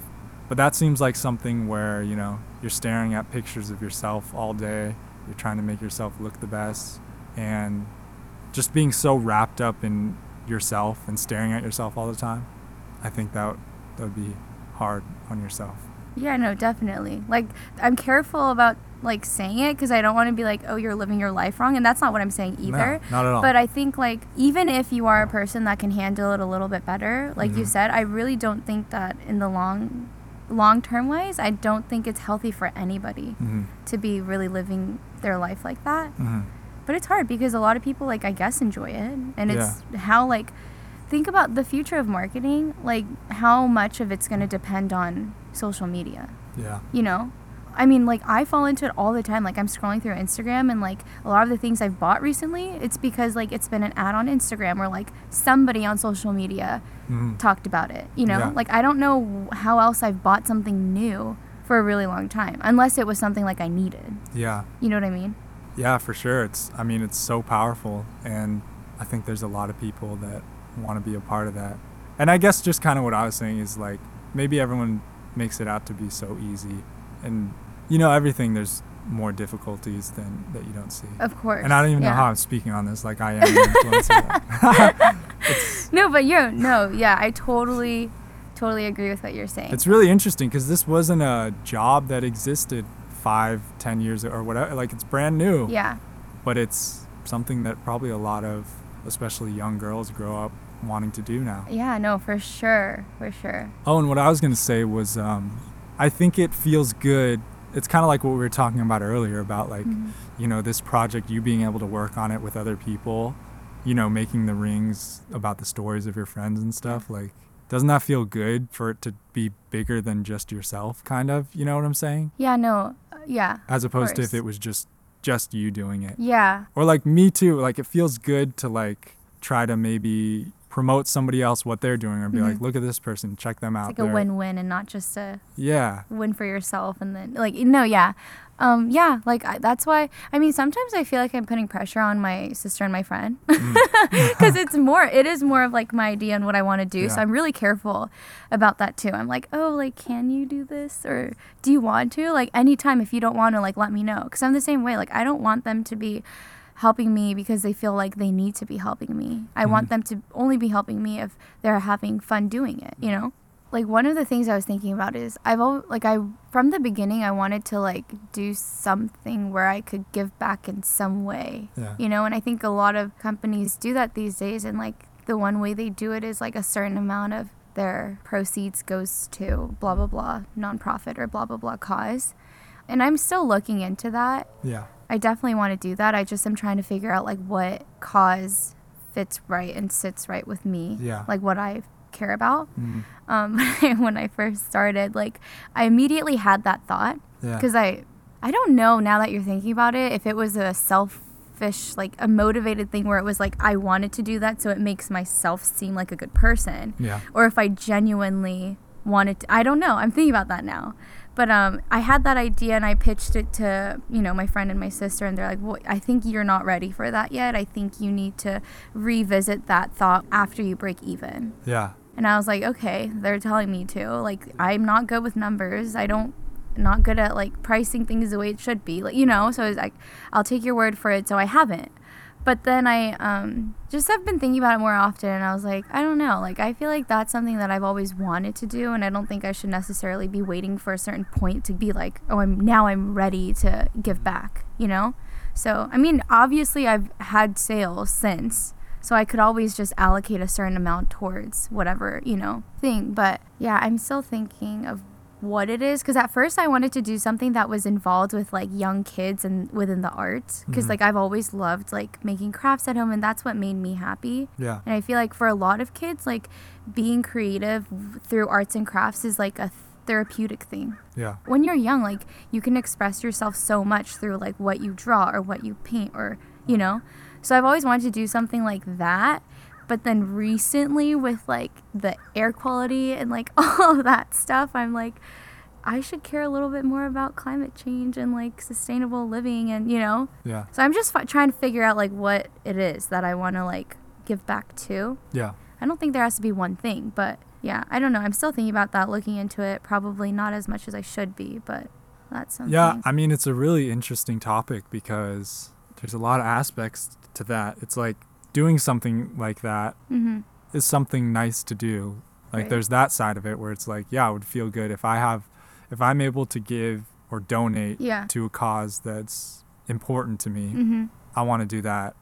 But that seems like something where, you know, you're staring at pictures of yourself all day. You're trying to make yourself look the best. And just being so wrapped up in yourself and staring at yourself all the time, I think that would, that would be hard on yourself. Yeah, no, definitely. Like, I'm careful about, like, saying it because I don't want to be like, oh, you're living your life wrong. And that's not what I'm saying either. No, not at all. But I think, like, even if you are a person that can handle it a little bit better, like mm-hmm. you said, I really don't think that in the long, long-term ways, I don't think it's healthy for anybody mm-hmm. to be really living their life like that. Mm-hmm. But it's hard because a lot of people, like, I guess, enjoy it. And it's yeah. how, like, think about the future of marketing, like, how much of it's going to depend on social media. Yeah. You know? I mean, like, I fall into it all the time. Like, I'm scrolling through Instagram and, like, a lot of the things I've bought recently, it's because, like, it's been an ad on Instagram or, like, somebody on social media mm-hmm. talked about it. You know? Yeah. Like, I don't know how else I've bought something new for a really long time, unless it was something, like, I needed. Yeah. You know what I mean? Yeah, for sure. It's, I mean, it's so powerful. And I think there's a lot of people that want to be a part of that. And I guess just kind of what I was saying is, like, maybe everyone makes it out to be so easy. And, you know, everything, there's more difficulties than that you don't see. Of course. And I don't even yeah. know how I'm speaking on this. Like, I am an influencer. No, but you're, no, yeah, I totally, totally agree with what you're saying. It's really interesting because this wasn't a job that existed five, ten years or whatever. Like, it's brand new. Yeah. But it's something that probably a lot of, especially young girls, grow up wanting to do now. Yeah, no, for sure, for sure. Oh, and what I was going to say was um, I think it feels good. It's kind of like what we were talking about earlier about, like, mm-hmm. you know, this project, you being able to work on it with other people, you know, making the rings about the stories of your friends and stuff. Like, doesn't that feel good for it to be bigger than just yourself, kind of? You know what I'm saying? Yeah, no, uh, yeah. As opposed to if it was just just you doing it. Yeah. Or, like, me too. Like, it feels good to, like, try to maybe promote somebody else, what they're doing, or be mm-hmm. like, look at this person, check them out. It's like there. A win-win and not just a yeah win for yourself. And then, like, no, yeah. Um, yeah, like, I, that's why, I mean, sometimes I feel like I'm putting pressure on my sister and my friend because it's more, it is more of, like, my idea and what I want to do. Yeah. So I'm really careful about that too. I'm like, oh, like, can you do this? Or do you want to? Like, anytime if you don't want to, like, let me know. Because I'm the same way. Like, I don't want them to be helping me because they feel like they need to be helping me. I mm-hmm. want them to only be helping me if they're having fun doing it, you know? Like, one of the things I was thinking about is I've always, like, I from the beginning I wanted to, like, do something where I could give back in some way, yeah. you know. And I think a lot of companies do that these days, and, like, the one way they do it is, like, a certain amount of their proceeds goes to blah blah blah nonprofit or blah blah blah cause. And I'm still looking into that. Yeah, I definitely want to do that. I just am trying to figure out, like, what cause fits right and sits right with me. Yeah, like what I've care about. Mm. Um, when I first started, like, I immediately had that thought because yeah. I, I don't know now that you're thinking about it, if it was a selfish, like, a motivated thing where it was like, I wanted to do that so it makes myself seem like a good person. Yeah. Or if I genuinely wanted to, I don't know. I'm thinking about that now. But um, I had that idea and I pitched it to, you know, my friend and my sister, and they're like, well, I think you're not ready for that yet. I think you need to revisit that thought after you break even. Yeah. And I was like, okay, they're telling me to. Like, I'm not good with numbers. I don't, not good at, like, pricing things the way it should be. Like, you know, so I was like, I'll take your word for it. So I haven't. But then I um, just have been thinking about it more often. And I was like, I don't know. Like, I feel like that's something that I've always wanted to do. And I don't think I should necessarily be waiting for a certain point to be like, oh, I'm now I'm ready to give back, you know? So, I mean, obviously I've had sales since. So I could always just allocate a certain amount towards whatever, you know, thing. But yeah, I'm still thinking of what it is. Because at first I wanted to do something that was involved with, like, young kids and within the arts. Because mm-hmm. like, I've always loved, like, making crafts at home, and that's what made me happy. Yeah. And I feel like for a lot of kids, like, being creative through arts and crafts is, like, a therapeutic thing. Yeah. When you're young, like, you can express yourself so much through, like, what you draw or what you paint or, you know. So I've always wanted to do something like that. But then recently with, like, the air quality and, like, all of that stuff, I'm like, I should care a little bit more about climate change and, like, sustainable living and, you know. Yeah. So I'm just f- trying to figure out, like, what it is that I want to, like, give back to. Yeah. I don't think there has to be one thing, but yeah, I don't know. I'm still thinking about that, looking into it, probably not as much as I should be, but that's something. Yeah, I mean, it's a really interesting topic because there's a lot of aspects to that. It's like doing something like that mm-hmm. is something nice to do. Like right. There's that side of it where it's like, yeah, it would feel good if I have, if I'm able to give or donate yeah. to a cause that's important to me. Mm-hmm. I want to do that.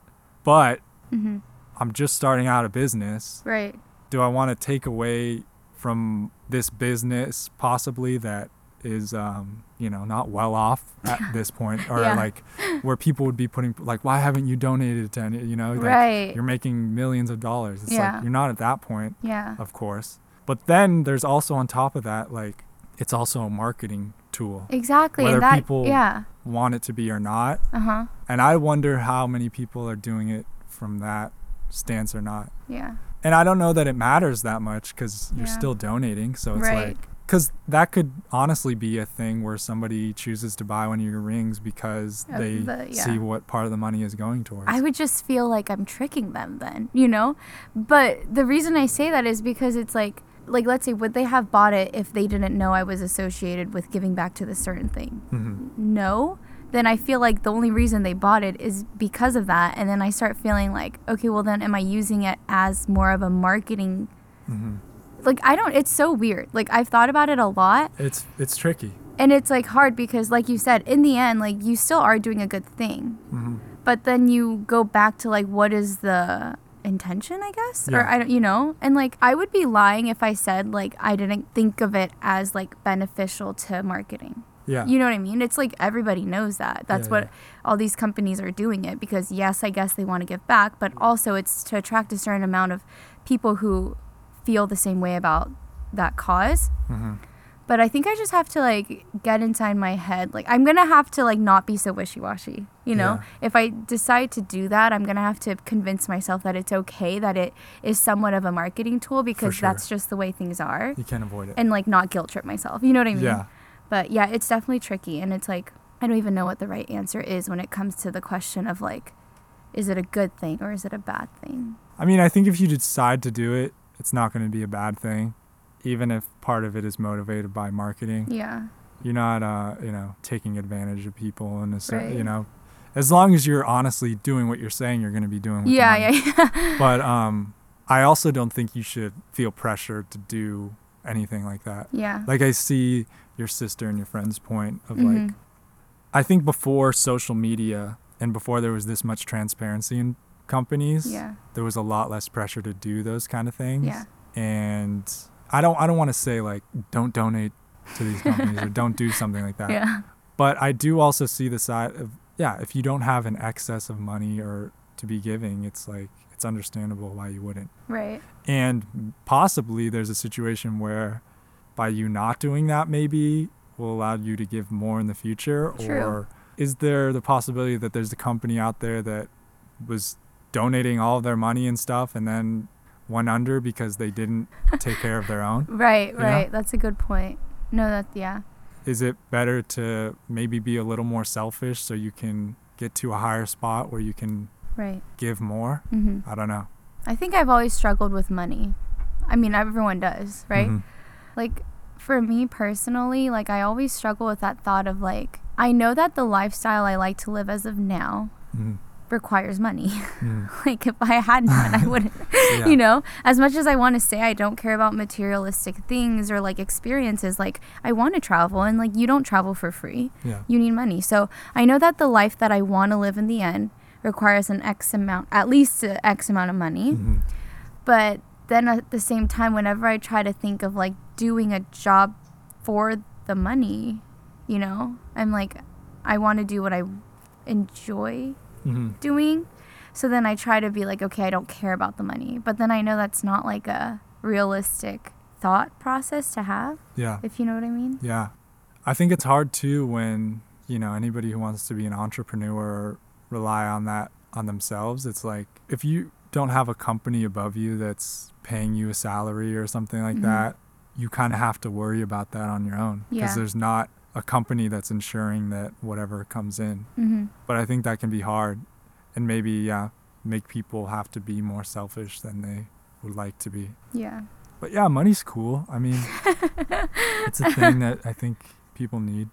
But mm-hmm. I'm just starting out a business. Right. Do I want to take away from this business possibly that is um you know not well off at this point, or yeah. like where people would be putting, like, why haven't you donated to any, you know, like, right. you're making millions of dollars. It's yeah. like you're not at that point, yeah, of course. But then there's also on top of that, like, it's also a marketing tool, exactly, whether that, people yeah. want it to be or not. Uh-huh. And I wonder how many people are doing it from that stance or not. Yeah. And I don't know that it matters that much because you're yeah. still donating, so it's right. like, because that could honestly be a thing where somebody chooses to buy one of your rings because of they the, yeah. see what part of the money is going towards. I would just feel like I'm tricking them then, you know? But the reason I say that is because it's like, like, let's say, would they have bought it if they didn't know I was associated with giving back to this certain thing? Mm-hmm. No. Then I feel like the only reason they bought it is because of that. And then I start feeling like, okay, well then am I using it as more of a marketing mm-hmm. Like, I don't, it's so weird. Like, I've thought about it a lot. It's it's tricky. And it's, like, hard because, like you said, in the end, like, you still are doing a good thing. Mm-hmm. But then you go back to, like, what is the intention, I guess, yeah. or I don't, you know, and like I would be lying if I said like I didn't think of it as like beneficial to marketing. Yeah. You know what I mean? It's like everybody knows that. That's yeah, what yeah. all these companies are doing it because, yes, I guess they want to give back, but also it's to attract a certain amount of people who feel the same way about that cause. Mm-hmm. But I think I just have to like get inside my head. Like I'm going to have to like not be so wishy-washy, you know? Yeah. If I decide to do that, I'm going to have to convince myself that it's okay that it is somewhat of a marketing tool because sure. that's just the way things are. You can't avoid it. And like not guilt trip myself. You know what I mean? Yeah. But yeah, it's definitely tricky. And it's like, I don't even know what the right answer is when it comes to the question of like, is it a good thing or is it a bad thing? I mean, I think if you decide to do it, it's not going to be a bad thing, even if part of it is motivated by marketing. Yeah. You're not, uh, you know, taking advantage of people and, right. you know, as long as you're honestly doing what you're saying, you're going to be doing. With yeah, yeah, yeah. But um, I also don't think you should feel pressure to do anything like that. Yeah. Like I see your sister and your friend's point of mm-hmm. like, I think before social media and before there was this much transparency in companies, yeah. there was a lot less pressure to do those kind of things. Yeah. And I don't, I don't want to say like, don't donate to these companies or don't do something like that. Yeah. But I do also see the side of, yeah, if you don't have an excess of money or to be giving, it's like, it's understandable why you wouldn't. Right. And possibly there's a situation where by you not doing that, maybe will allow you to give more in the future. True. Or is there the possibility that there's a company out there that was donating all of their money and stuff and then went under because they didn't take care of their own? Right, you right. know? That's a good point. No, that, yeah. Is it better to maybe be a little more selfish so you can get to a higher spot where you can right. give more? Mm-hmm. I don't know. I think I've always struggled with money. I mean, everyone does, right? Mm-hmm. Like, for me personally, like, I always struggle with that thought of, like, I know that the lifestyle I like to live as of now mm-hmm. requires money. Mm. Like, if I had none, I wouldn't, yeah. you know? As much as I want to say I don't care about materialistic things or, like, experiences, like, I want to travel. And, like, you don't travel for free. Yeah. You need money. So I know that the life that I want to live in the end requires an X amount, at least an X amount of money. Mm-hmm. But then at the same time, whenever I try to think of like doing a job for the money, you know, I'm like, I want to do what I enjoy mm-hmm. doing. So then I try to be like, okay, I don't care about the money. But then I know that's not like a realistic thought process to have. Yeah. If you know what I mean? Yeah. I think it's hard too when, you know, anybody who wants to be an entrepreneur or rely on that on themselves. It's like, if you don't have a company above you that's paying you a salary or something like mm-hmm. that, you kind of have to worry about that on your own because yeah. there's not a company that's ensuring that whatever comes in. Mm-hmm. But I think that can be hard and maybe yeah, make people have to be more selfish than they would like to be. Yeah. But yeah, money's cool. I mean, it's a thing that I think people need.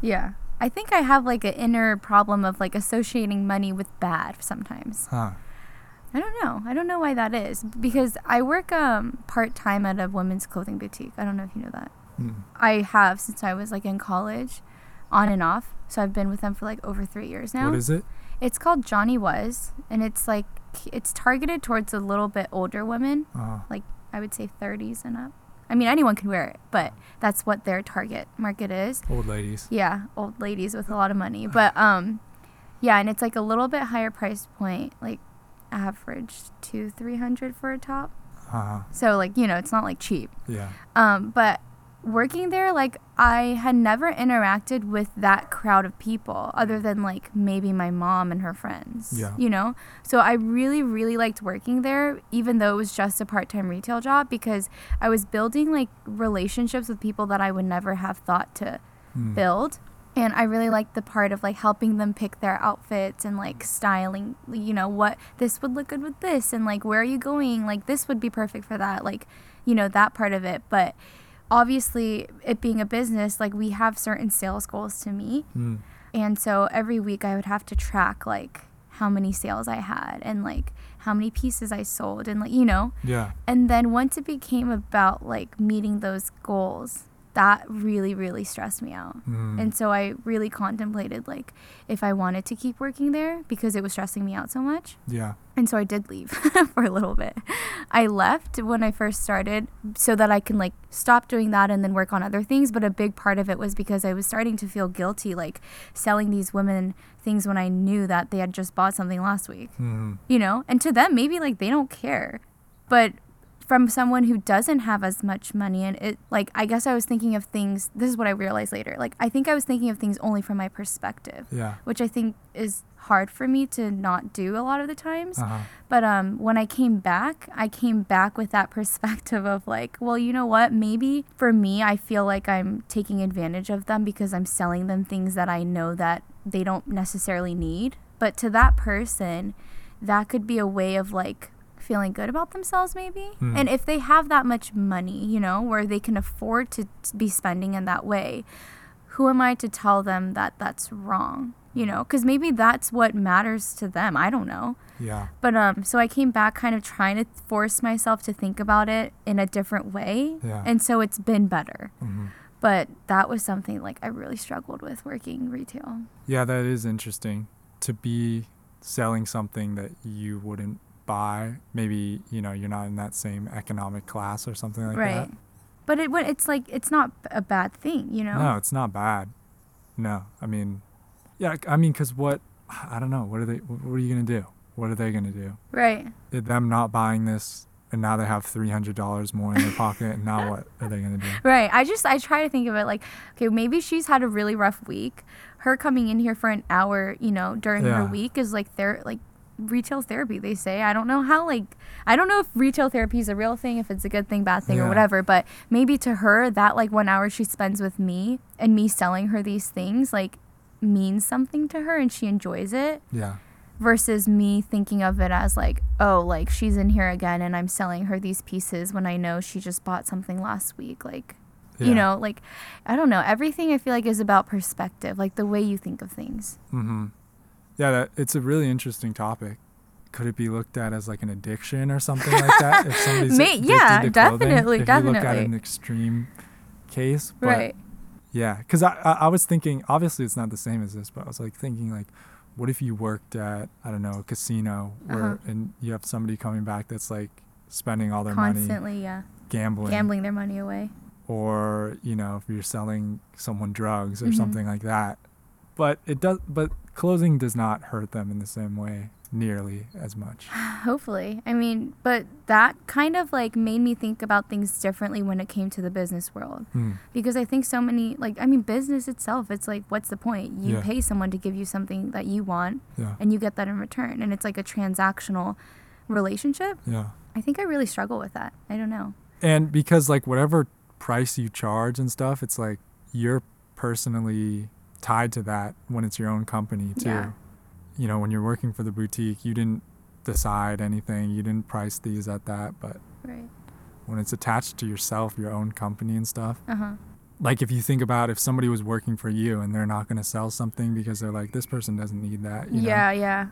Yeah. I think I have like an inner problem of like associating money with bad sometimes. Huh. I don't know. I don't know why that is. Because I work um, part-time at a women's clothing boutique. I don't know if you know that. Mm. I have since I was like in college, on and off. So I've been with them for like over three years now. What is it? It's called Johnny Was. And it's like, it's targeted towards a little bit older women. Uh-huh. Like I would say thirties and up. I mean, anyone can wear it, but that's what their target market is. Old ladies. Yeah, old ladies with a lot of money. But um, yeah, and it's like a little bit higher price point. Like average two three hundred for a top. Uh-huh. So like, you know, it's not like cheap. Yeah. Um, but working there, like I had never interacted with that crowd of people other than like maybe my mom and her friends. Yeah. You know? So I really, really liked working there, even though it was just a part-time retail job, because I was building like relationships with people that I would never have thought to mm. build. And I really liked the part of like helping them pick their outfits and like styling, you know, what this would look good with this and like where are you going? Like this would be perfect for that. Like, you know, that part of it. But obviously it being a business, like we have certain sales goals to meet. Mm. And so every week I would have to track like how many sales I had and like how many pieces I sold and like, you know. Yeah. And then once it became about like meeting those goals, that really, really stressed me out. Mm. And so I really contemplated, like, if I wanted to keep working there because it was stressing me out so much. Yeah. And so I did leave for a little bit. I left when I first started so that I can, like, stop doing that and then work on other things. But a big part of it was because I was starting to feel guilty, like, selling these women things when I knew that they had just bought something last week, mm. you know? And to them, maybe, like, they don't care. But from someone who doesn't have as much money, and it, like, I guess I was thinking of things, this is what I realized later, like, I think I was thinking of things only from my perspective, yeah. which I think is hard for me to not do a lot of the times. Uh-huh. But um, when I came back, I came back with that perspective of, like, well, you know what? Maybe for me, I feel like I'm taking advantage of them because I'm selling them things that I know that they don't necessarily need. But to that person, that could be a way of, like, feeling good about themselves maybe. Mm. And if they have that much money, you know, where they can afford to t- be spending in that way, who am I to tell them that that's wrong? You know, because maybe that's what matters to them. I don't know. Yeah. But um, so I came back kind of trying to force myself to think about it in a different way. Yeah. And so it's been better. Mm-hmm. But that was something, like, I really struggled with working retail. Yeah, that is interesting to be selling something that you wouldn't buy. Maybe, you know, you're not in that same economic class or something like right. that. But it it's like, it's not a bad thing, you know? No, it's not bad. No, I mean, yeah, I mean, because what, I don't know, what are they, what are you going to do? What are they going to do? Right. Them not buying this, and now they have three hundred dollars more in their pocket, and now what are they going to do? Right. I just, I try to think of it like, okay, maybe she's had a really rough week. Her coming in here for an hour, you know, during yeah. her week is like, they're like, retail therapy, they say. I don't know how, like, I don't know if retail therapy is a real thing, if it's a good thing, bad thing, yeah. or whatever, but maybe to her, that, like, one hour she spends with me and me selling her these things, like, means something to her and she enjoys it. Yeah. Versus me thinking of it as, like, oh, like, she's in here again and I'm selling her these pieces when I know she just bought something last week. Like, yeah. you know, like, I don't know. Everything I feel like is about perspective, like, the way you think of things. Mm-hmm. Yeah, that, it's a really interesting topic. Could it be looked at as, like, an addiction or something like that? If somebody's May, addicted yeah, to clothing, definitely, if definitely. you look at an extreme case, but right? Yeah, because I, I I was thinking, obviously it's not the same as this, but I was like thinking like, what if you worked at, I don't know, a casino where uh-huh. and you have somebody coming back that's like spending all their Constantly, money, yeah, gambling, gambling their money away, or you know, if you're selling someone drugs or mm-hmm. something like that, but it does, but. Clothing does not hurt them in the same way nearly as much. Hopefully. I mean, but that kind of like made me think about things differently when it came to the business world. Mm. Because I think so many, like, I mean, business itself, it's like, what's the point? You yeah. pay someone to give you something that you want yeah. and you get that in return. And it's like a transactional relationship. Yeah. I think I really struggle with that. I don't know. And because like whatever price you charge and stuff, it's like you're personally tied to that when it's your own company too. Yeah. You know, when you're working for the boutique, you didn't decide anything, you didn't price these at that, but right. when it's attached to yourself, your own company and stuff, uh-huh. like if you think about if somebody was working for you and they're not going to sell something because they're like, this person doesn't need that, you yeah know? Yeah,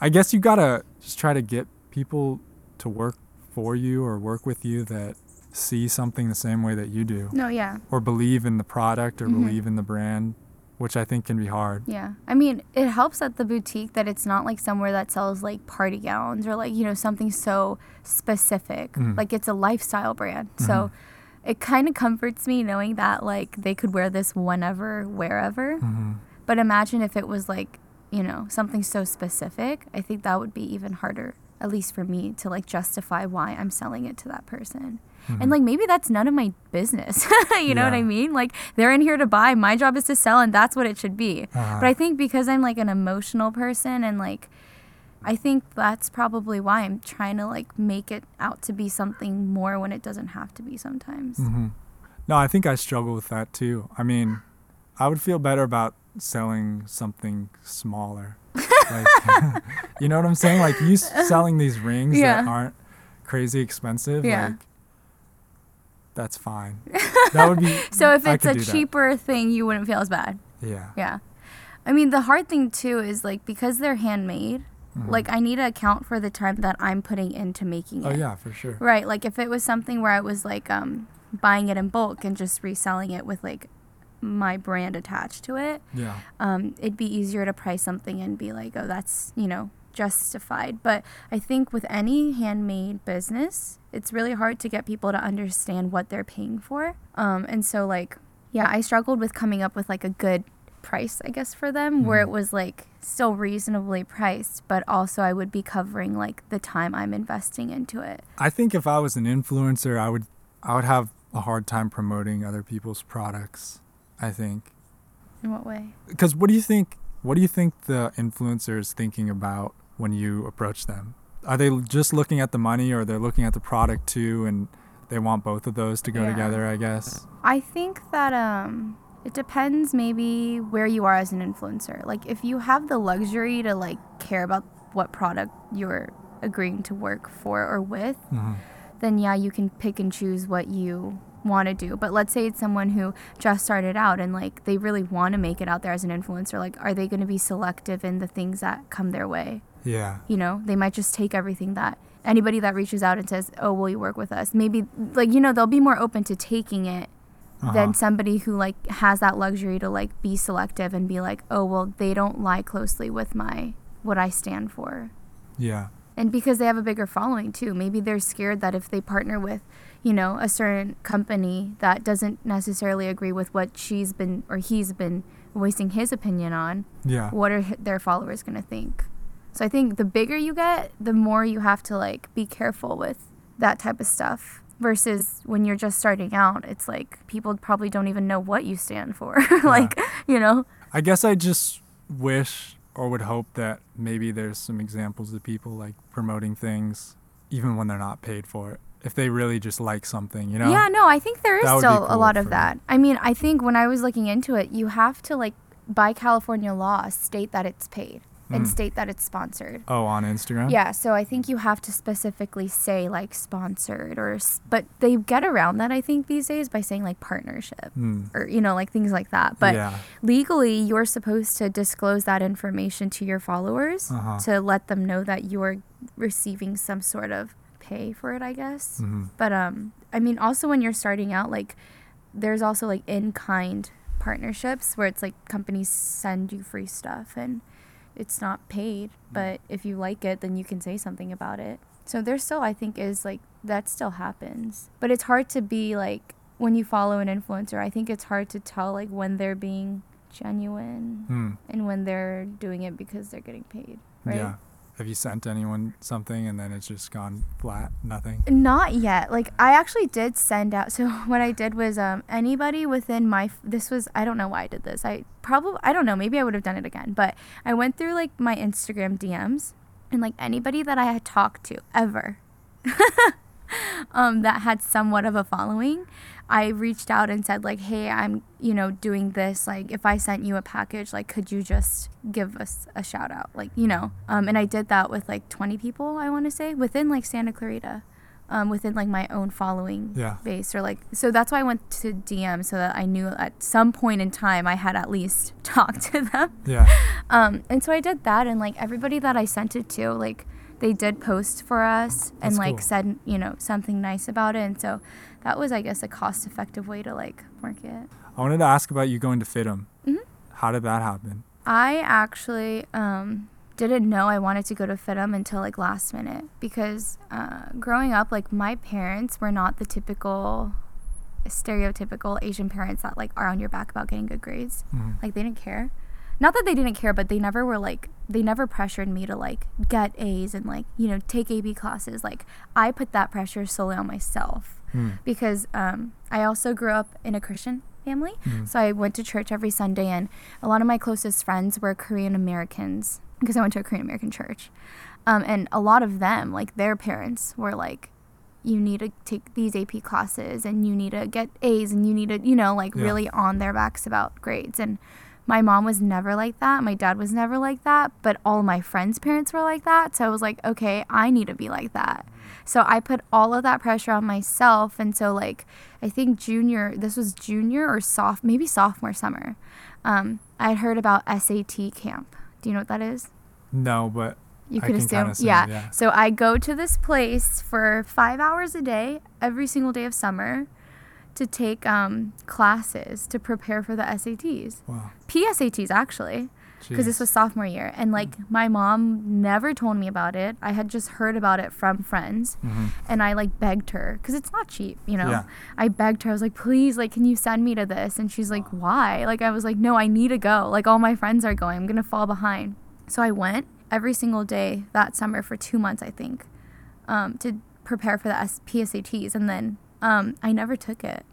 I guess you gotta just try to get people to work for you or work with you that see something the same way that you do. No, yeah, or believe in the product or mm-hmm. believe in the brand, which I think can be hard. Yeah. I mean, it helps at the boutique that it's not like somewhere that sells like party gowns or like, you know, something so specific. Mm. Like it's a lifestyle brand. Mm-hmm. So it kind of comforts me knowing that like they could wear this whenever, wherever. Mm-hmm. But imagine if it was like, you know, something so specific. I think that would be even harder, at least for me, to like justify why I'm selling it to that person. Mm-hmm. And like maybe that's none of my business. You know yeah. what I mean? Like they're in here to buy. My job is to sell, and that's what it should be. Uh-huh. But I think because I'm like an emotional person, and like I think that's probably why I'm trying to like make it out to be something more when it doesn't have to be sometimes. Mm-hmm. No, I think I struggle with that too. I mean, I would feel better about selling something smaller. Like, you know what I'm saying? Like you selling these rings yeah. that aren't crazy expensive. Yeah. Like, that's fine. That would be so if it's a cheaper that. thing, you wouldn't feel as bad. Yeah. Yeah. I mean, the hard thing too is like because they're handmade, mm-hmm. like I need to account for the time that I'm putting into making it. Oh yeah, for sure. Right. Like if it was something where I was like um buying it in bulk and just reselling it with like my brand attached to it. Yeah. Um, it'd be easier to price something and be like, oh, that's, you know, justified. But I think with any handmade business, it's really hard to get people to understand what they're paying for. Um, and so like, yeah, I struggled with coming up with like a good price, I guess, for them, mm-hmm. where it was like still reasonably priced, but also I would be covering like the time I'm investing into it. I think if I was an influencer, I would, I would have a hard time promoting other people's products, I think. In what way? Because what do you think, what do you think the influencer is thinking about when you approach them? Are they just looking at the money, or they're looking at the product too, and they want both of those to go yeah. together, I guess? I think that um, it depends maybe where you are as an influencer. Like if you have the luxury to like care about what product you're agreeing to work for or with, mm-hmm. then yeah, you can pick and choose what you want to do. But let's say it's someone who just started out and like they really want to make it out there as an influencer. Like, are they going to be selective in the things that come their way? Yeah. You know, they might just take everything that anybody that reaches out and says, oh, will you work with us? Maybe like, you know, they'll be more open to taking it uh-huh. than somebody who like has that luxury to like be selective and be like, oh, well, they don't lie closely with my, what I stand for. Yeah. And because they have a bigger following too, maybe they're scared that if they partner with, you know, a certain company that doesn't necessarily agree with what she's been or he's been voicing his opinion on, yeah. what are their followers going to think? So I think the bigger you get, the more you have to like be careful with that type of stuff. Versus when you're just starting out, it's like people probably don't even know what you stand for. like, yeah. you know. I guess I just wish or would hope that maybe there's some examples of people like promoting things even when they're not paid for it. If they really just like something, you know? Yeah, no, I think there is still a lot of that. I mean, I think when I was looking into it, you have to, like, by California law, state that it's paid mm. and state that it's sponsored. Oh, on Instagram? Yeah, so I think you have to specifically say, like, sponsored or... But they get around that, I think, these days by saying, like, partnership mm. or, you know, like, things like that. But yeah. legally, you're supposed to disclose that information to your followers uh-huh. to let them know that you're receiving some sort of... pay for it, I guess. Mm-hmm. But um I mean, also when you're starting out, like there's also like in-kind partnerships where it's like companies send you free stuff and it's not paid, but if you like it, then you can say something about it. So there still, I think, is like that still happens. But it's hard to be like, when you follow an influencer, I think it's hard to tell like when they're being genuine mm. and when they're doing it because they're getting paid, right? Yeah. Have you sent anyone something and then it's just gone flat, nothing? Not yet. Like, I actually did send out. So what I did was um, anybody within my, f- this was, I don't know why I did this. I probably, I don't know. Maybe I would have done it again. But I went through, like, my Instagram D Ms and, like, anybody that I had talked to ever um, that had somewhat of a following, I reached out and said, like, hey, I'm, you know, doing this. Like, if I sent you a package, like, could you just give us a shout out? Like, you know, um, and I did that with like twenty people, I want to say, within like Santa Clarita, um, within like my own following yeah. base or like, so that's why I went to D M, so that I knew at some point in time I had at least talked to them. Yeah. Um, and so I did that, and like everybody that I sent it to, like, they did post for us and that's like cool. said, you know, something nice about it. And so that was, I guess, a cost effective way to like market. I wanted to ask about you going to FITM. Mm-hmm. How did that happen? I actually um, didn't know I wanted to go to FITM until like last minute, because uh, growing up, like my parents were not the typical stereotypical Asian parents that like are on your back about getting good grades. Mm-hmm. Like they didn't care. Not that they didn't care, but they never were like, they never pressured me to like get A's and like, you know, take A B classes. Like I put that pressure solely on myself mm. because um, I also grew up in a Christian family. Mm. So I went to church every Sunday, and a lot of my closest friends were Korean Americans because I went to a Korean American church. Um, and a lot of them, like their parents were like, you need to take these A P classes and you need to get A's and you need to, you know, like yeah. really on their backs about grades. And my mom was never like that. My dad was never like that. But all my friends' parents were like that. So I was like, okay, I need to be like that. So I put all of that pressure on myself. And so, like, I think junior, this was junior or soft, maybe sophomore summer. Um, I heard about S A T camp. Do you know what that is? No, but you could I assume. Can assume yeah. yeah. So I go to this place for five hours a day, every single day of summer, to take um, classes to prepare for the S A Ts. Wow. P S A Ts, actually, because this was sophomore year. And, like, mm-hmm. my mom never told me about it. I had just heard about it from friends. Mm-hmm. And I, like, begged her, because it's not cheap, you know. Yeah. I begged her. I was like, please, like, can you send me to this? And she's like, why? Like, I was like, no, I need to go. Like, all my friends are going. I'm going to fall behind. So I went every single day that summer for two months, I think, um, to prepare for the P S A Ts. And then... Um, I never took it.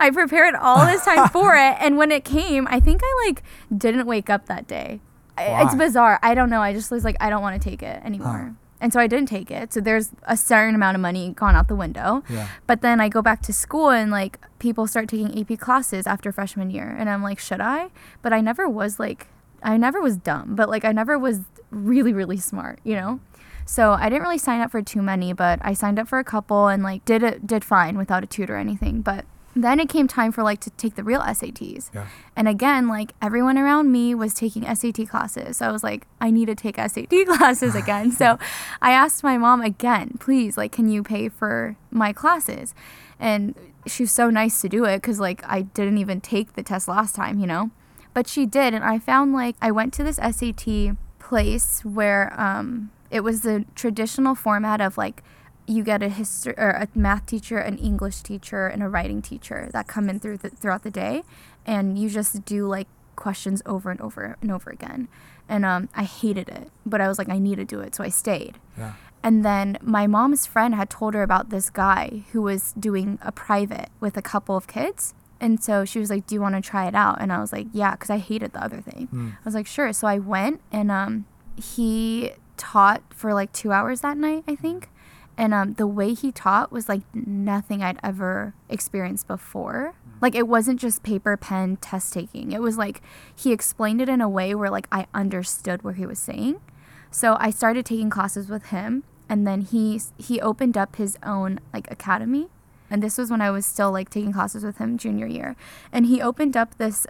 I prepared all this time for it. And when it came, I think I like didn't wake up that day. I, it's bizarre. I don't know. I just was like, I don't want to take it anymore. Huh. And so I didn't take it. So there's a certain amount of money gone out the window. Yeah. But then I go back to school and like people start taking A P classes after freshman year. And I'm like, should I? But I never was like, I never was dumb, but like I never was really, really smart, you know? So I didn't really sign up for too many, but I signed up for a couple and like did it did fine without a tutor or anything. But then it came time for like to take the real S A Ts. Yeah. And again, like everyone around me was taking S A T classes. So I was like, I need to take S A T classes again. So I asked my mom again, please, like, can you pay for my classes? And she was so nice to do it because like I didn't even take the test last time, you know, but she did. And I found like I went to this S A T place where, um, it was the traditional format of like you get a history or a math teacher, an English teacher, and a writing teacher that come in through the, throughout the day, and you just do like questions over and over and over again. And um, I hated it, but I was like, I need to do it, so I stayed. Yeah. And then my mom's friend had told her about this guy who was doing a private with a couple of kids. And so she was like, do you want to try it out? And I was like, yeah, because I hated the other thing. Mm. I was like, sure. So I went, and um, he... taught for like two hours that night, I think. And um, the way he taught was like nothing I'd ever experienced before. Like it wasn't just paper, pen, test taking. It was like he explained it in a way where like I understood what he was saying. So I started taking classes with him, and then he he opened up his own like academy. And this was when I was still like taking classes with him junior year. And he opened up this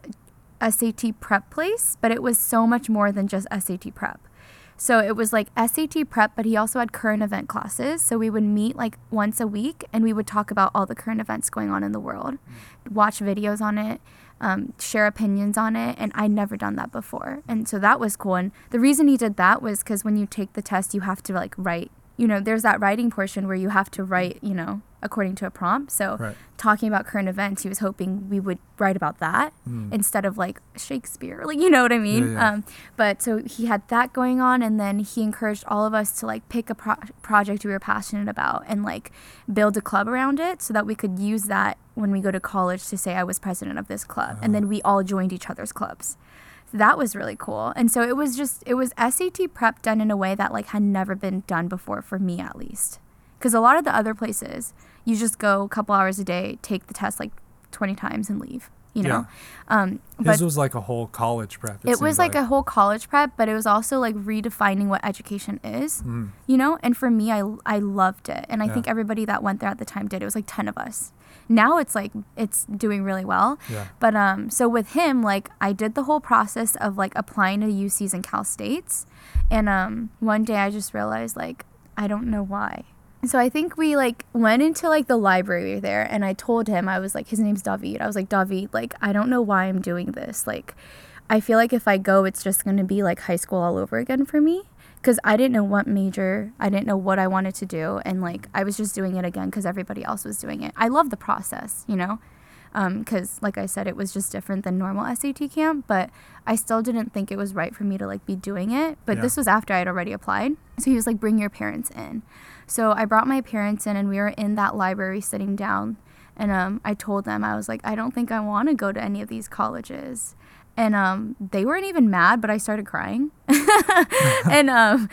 S A T prep place, but it was so much more than just S A T prep. So it was like S A T prep, but he also had current event classes. So we would meet like once a week, and we would talk about all the current events going on in the world, watch videos on it, um, share opinions on it. And I'd never done that before. And so that was cool. And the reason he did that was because when you take the test, you have to like write, you know, there's that writing portion where you have to write, you know, according to a prompt. So right. Talking about current events, he was hoping we would write about that mm. instead of like Shakespeare, like, you know what I mean? Yeah, yeah. Um, but so he had that going on, and then he encouraged all of us to like pick a pro- project we were passionate about and like build a club around it so that we could use that when we go to college to say I was president of this club. Oh. And then we all joined each other's clubs. So that was really cool. And so it was just, it was S A T prep done in a way that like had never been done before for me at least. Because a lot of the other places, you just go a couple hours a day, take the test like twenty times and leave, you know? Yeah. Um, but this was like a whole college prep. It, it was like, like a whole college prep, but it was also like redefining what education is, mm. you know? And for me, I, I loved it. And I yeah. think everybody that went there at the time did. It was like ten of us. Now it's like it's doing really well. Yeah. But um, so with him, like I did the whole process of like applying to U Cs and Cal States. And um, one day I just realized like, I don't know why. So I think we like went into like the library there, and I told him, I was like, his name's David. I was like, David, like, I don't know why I'm doing this. Like, I feel like if I go, it's just going to be like high school all over again for me. Because I didn't know what major, I didn't know what I wanted to do. And like, I was just doing it again because everybody else was doing it. I love the process, you know, because um, like I said, it was just different than normal S A T camp. But I still didn't think it was right for me to like be doing it. But yeah. This was after I had already applied. So he was like, bring your parents in. So I brought my parents in, and we were in that library sitting down. And um, I told them, I was like, I don't think I want to go to any of these colleges. And um, they weren't even mad, but I started crying. and um,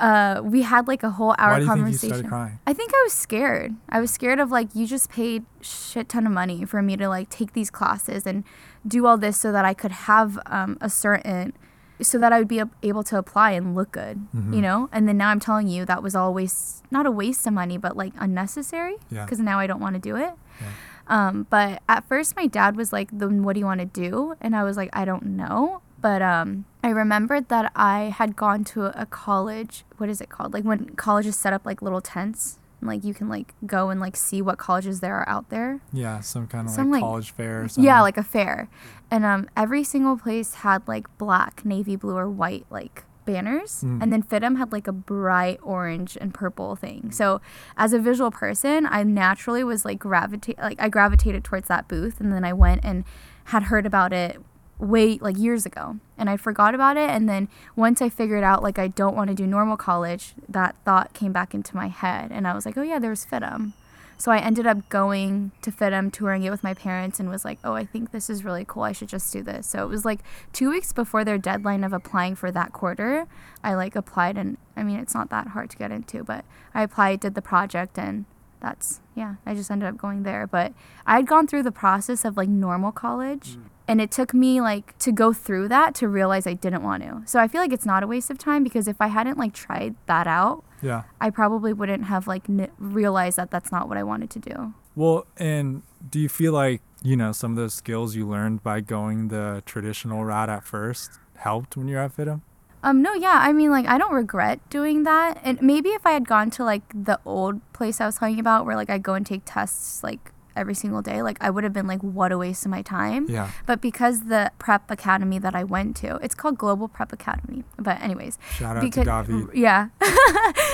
uh, we had like a whole hour Why do you conversation. Think you started crying? I think I was scared. I was scared of like, you just paid shit ton of money for me to like take these classes and do all this so that I could have um, a certain... so that I would be able to apply and look good, mm-hmm. you know? And then now I'm telling you that was always not a waste of money, but like unnecessary because yeah. now I don't want to do it. Yeah. Um, but at first my dad was like, then what do you want to do? And I was like, I don't know. But um, I remembered that I had gone to a college. What is it called? Like when colleges set up like little tents And, like, you can, like, go and, like, see what colleges there are out there. Yeah, some kind of, some, like, like, college fair or something. Yeah, like a fair. And um, every single place had, like, black, navy blue, or white, like, banners. Mm. And then FITM had, like, a bright orange and purple thing. So as a visual person, I naturally was, like, gravitate, like, I gravitated towards that booth. And then I went and had heard about it way, like, years ago. And I forgot about it. And then once I figured out, like, I don't want to do normal college, that thought came back into my head. And I was like, oh, yeah, there's FITM. So I ended up going to FITM, touring it with my parents, and was like, oh, I think this is really cool. I should just do this. So it was, like, two weeks before their deadline of applying for that quarter, I, like, applied. And, I mean, it's not that hard to get into, but I applied, did the project, and that's, yeah, I just ended up going there. But I had gone through the process of, like, normal college. Mm. And it took me, like, to go through that to realize I didn't want to. So I feel like it's not a waste of time, because if I hadn't, like, tried that out, yeah, I probably wouldn't have, like, n- realized that that's not what I wanted to do. Well, and do you feel like, you know, some of those skills you learned by going the traditional route at first helped when you're at FITM? Um, no, yeah. I mean, like, I don't regret doing that. And maybe if I had gone to, like, the old place I was talking about where, like, I go and take tests, like, every single day, like, I would have been like, what a waste of my time. Yeah. But because the prep academy that I went to, it's called Global Prep Academy. But anyways. Shout out because, to David. Yeah.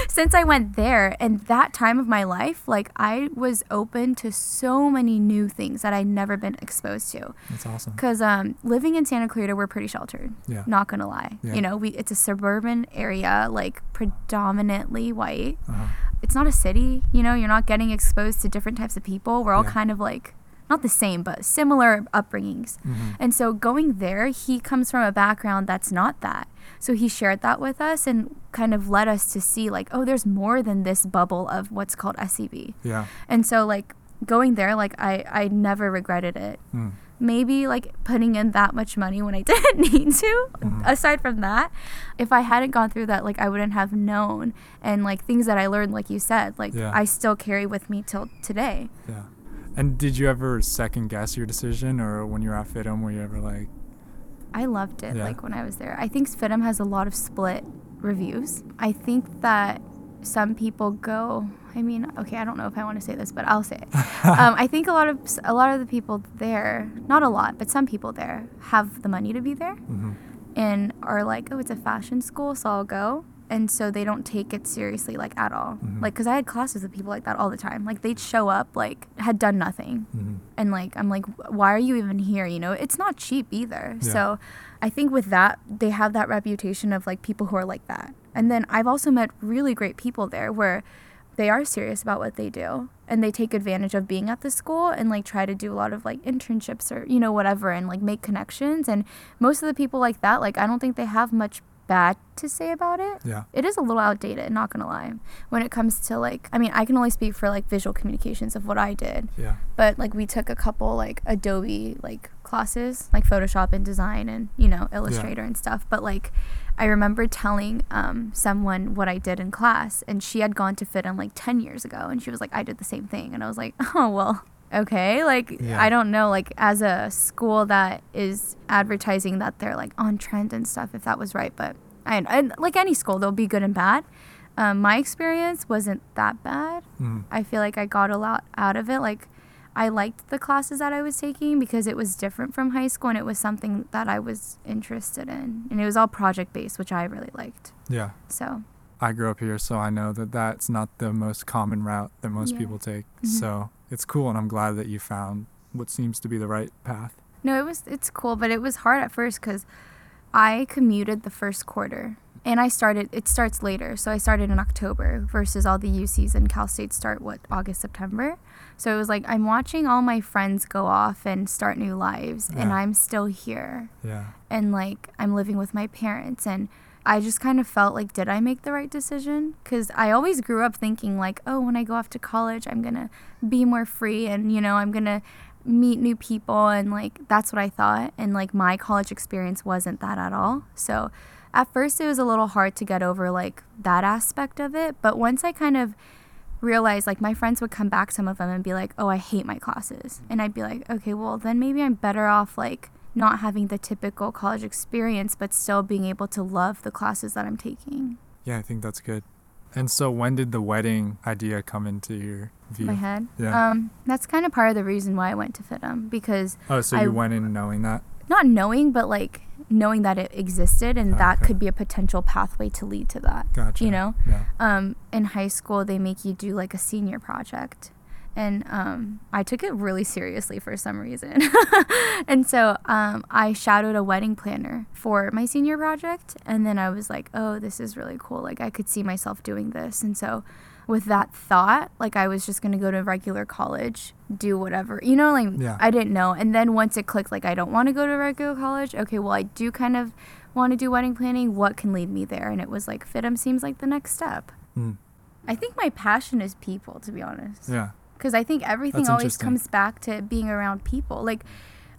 Since I went there, and that time of my life, like, I was open to so many new things that I'd never been exposed to. That's awesome. Because um, living in Santa Clarita, we're pretty sheltered. Yeah. Not going to lie. Yeah. You know, we it's a suburban area, like, predominantly white. Uh-huh. It's not a city, you know, you're not getting exposed to different types of people. We're all yeah. kind of like, not the same, but similar upbringings. Mm-hmm. And so going there, he comes from a background that's not that. So he shared that with us and kind of led us to see, like, oh, there's more than this bubble of what's called S C B. Yeah. And so, like, going there, like, I, I never regretted it. Mm. Maybe, like, putting in that much money when I didn't need to. Mm-hmm. Aside from that, if I hadn't gone through that, like, I wouldn't have known. And, like, things that I learned, like you said, like, yeah. I still carry with me till today. Yeah. And did you ever second guess your decision, or when you were at FITM, were you ever like... I loved it, yeah. like, when I was there. I think FITM has a lot of split reviews. I think that some people go... I mean, okay, I don't know if I want to say this, but I'll say it. um, I think a lot of a lot of the people there, not a lot, but some people there have the money to be there, mm-hmm. and are like, oh, it's a fashion school, so I'll go. And so they don't take it seriously, like, at all. Mm-hmm. Like, because I had classes with people like that all the time. Like, they'd show up, like, had done nothing. Mm-hmm. And, like, I'm like, why are you even here? You know, it's not cheap either. Yeah. So I think with that, they have that reputation of, like, people who are like that. And then I've also met really great people there where... they are serious about what they do, and they take advantage of being at the school and, like, try to do a lot of, like, internships or, you know, whatever, and, like, make connections. And most of the people like that, like, I don't think they have much bad to say about it. Yeah. It is a little outdated, not gonna lie, when it comes to, like, I mean, I can only speak for, like, visual communications of what I did. Yeah. But, like, we took a couple, like, Adobe, like, classes, like Photoshop and design and, you know, Illustrator yeah. and stuff. But, like, I remember telling um, someone what I did in class, and she had gone to FITM like ten years ago, and she was like, I did the same thing. And I was like, oh, well, okay. Like, yeah. I don't know, like, as a school that is advertising that they're, like, on trend and stuff, if that was right. But, I, I like any school, they'll be good and bad. Um, my experience wasn't that bad. Mm. I feel like I got a lot out of it. Like, I liked the classes that I was taking because it was different from high school, and it was something that I was interested in. And it was all project-based, which I really liked. Yeah. So. I grew up here, so I know that that's not the most common route that most yeah. people take. Mm-hmm. So it's cool, and I'm glad that you found what seems to be the right path. No, it was it's cool, but it was hard at first because I commuted the first quarter. And I started, it starts later. So I started in October versus all the U Cs and Cal State start, what, August, September? So it was like, I'm watching all my friends go off and start new lives. Yeah. And I'm still here. Yeah. And, like, I'm living with my parents. And I just kind of felt like, did I make the right decision? Because I always grew up thinking, like, oh, when I go off to college, I'm going to be more free. And, you know, I'm going to meet new people. And, like, that's what I thought. And, like, my college experience wasn't that at all. So... at first, it was a little hard to get over, like, that aspect of it. But once I kind of realized, like, my friends would come back, some of them, and be like, oh, I hate my classes. And I'd be like, okay, well, then maybe I'm better off, like, not having the typical college experience, but still being able to love the classes that I'm taking. Yeah, I think that's good. And so when did the wedding idea come into your view? My head? Yeah. Um, that's kind of part of the reason why I went to F I T M, because... Oh, so you I, went in knowing that? Not knowing, but like knowing that it existed and okay. that could be a potential pathway to lead to that. Gotcha. You know? Yeah. Um, in high school, they make you do like a senior project. And um, I took it really seriously for some reason. And so um, I shadowed a wedding planner for my senior project. And then I was like, oh, this is really cool. Like, I could see myself doing this. And so with that thought, like, I was just going to go to regular college, do whatever. You know, like, yeah. I didn't know. And then once it clicked, like, I don't want to go to regular college. Okay, well, I do kind of want to do wedding planning. What can lead me there? And it was like, F I T M seems like the next step. Mm. I think my passion is people, to be honest. Yeah. Because I think everything That's always comes back to being around people. Like,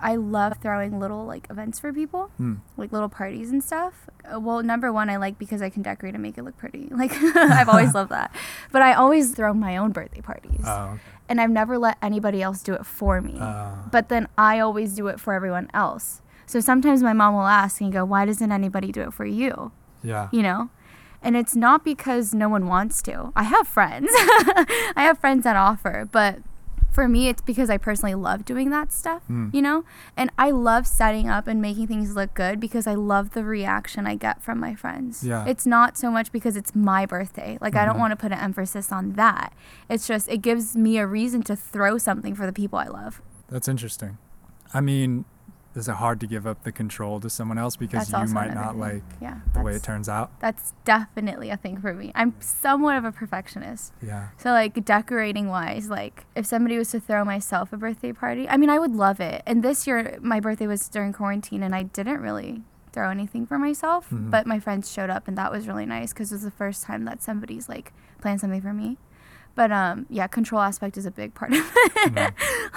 I love throwing little, like, events for people, mm. like little parties and stuff. Well, number one, I like because I can decorate and make it look pretty. Like, I've always loved that. But I always throw my own birthday parties. Oh, okay. And I've never let anybody else do it for me. Uh. But then I always do it for everyone else. So sometimes my mom will ask and go, why doesn't anybody do it for you? Yeah. You know? And it's not because no one wants to. I have friends. I have friends that offer. But for me, it's because I personally love doing that stuff, mm. you know? And I love setting up and making things look good because I love the reaction I get from my friends. Yeah. It's not so much because it's my birthday. Like, mm-hmm. I don't want to put an emphasis on that. It's just, it gives me a reason to throw something for the people I love. That's interesting. I mean... Is it hard to give up the control to someone else because that's you might not thing. like yeah, the way it turns out? That's definitely a thing for me. I'm somewhat of a perfectionist. Yeah. So like decorating wise, like if somebody was to throw myself a birthday party, I mean, I would love it. And this year my birthday was during quarantine and I didn't really throw anything for myself, mm-hmm. but my friends showed up and that was really nice because it was the first time that somebody's like planned something for me. But, um, yeah, control aspect is a big part of it. No.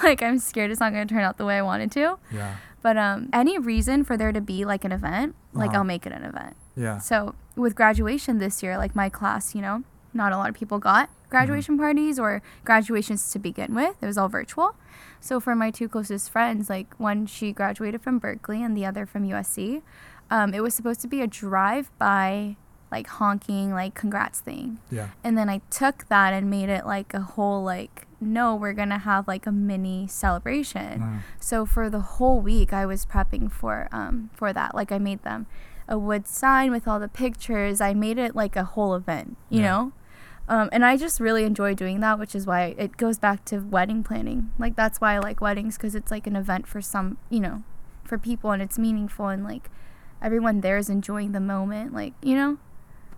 Like, I'm scared it's not going to turn out the way I wanted to. Yeah. But um, any reason for there to be, like, an event, like, uh-huh. I'll make it an event. Yeah. So with graduation this year, like, my class, you know, not a lot of people got graduation mm-hmm. parties or graduations to begin with. It was all virtual. So for my two closest friends, like, one, she graduated from Berkeley and the other from U S C. Um, it was supposed to be a drive-by... like honking, like congrats thing. Yeah. And then I took that and made it like a whole like, no, we're going to have like a mini celebration. Mm. So for the whole week I was prepping for um for that. Like I made them a wood sign with all the pictures. I made it like a whole event, you yeah. know? Um, and I just really enjoy doing that, which is why it goes back to wedding planning. Like that's why I like weddings because it's like an event for some, you know, for people and it's meaningful and like everyone there is enjoying the moment. Like, you know?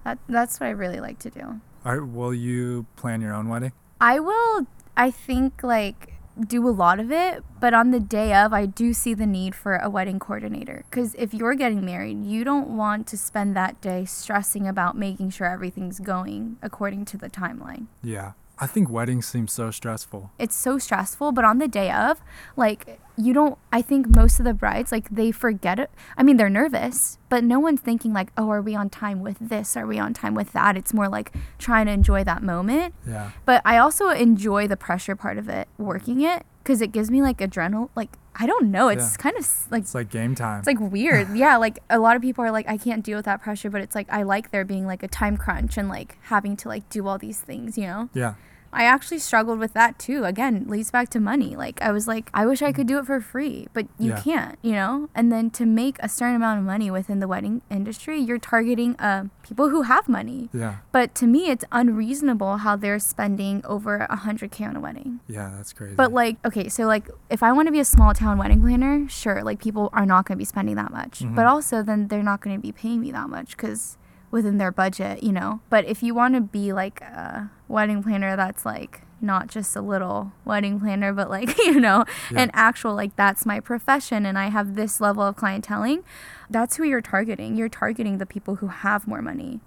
That, that's what I really like to do. All right, will you plan your own wedding? I will, I think, like, do a lot of it. But on the day of, I do see the need for a wedding coordinator. Because if you're getting married, you don't want to spend that day stressing about making sure everything's going according to the timeline. Yeah. I think weddings seem so stressful. It's so stressful, but on the day of, like, you don't, I think most of the brides, like, they forget it. I mean, they're nervous, but no one's thinking, like, oh, are we on time with this? Are we on time with that? It's more like trying to enjoy that moment. Yeah. But I also enjoy the pressure part of it, working it, because it gives me, like, adrenaline, like, I don't know. It's yeah. kind of like... It's like game time. It's like weird. Yeah, like a lot of people are like, I can't deal with that pressure. But it's like, I like there being like a time crunch and like having to like do all these things, you know? Yeah. I actually struggled with that too. Again, leads back to money. Like I was like, I wish I could do it for free, but you yeah. can't, you know? And then to make a certain amount of money within the wedding industry, you're targeting uh, people who have money. Yeah. But to me, it's unreasonable how they're spending over one hundred thousand dollars on a wedding. Yeah, that's crazy. But like, okay, so like if I want to be a small town wedding planner, sure, like people are not going to be spending that much. Mm-hmm. But also then they're not going to be paying me that much because... within their budget, you know. But if you want to be like a wedding planner that's like not just a little wedding planner but like, you know, yeah. an actual like that's my profession and I have this level of clienteling, that's who you're targeting. You're targeting the people who have more money.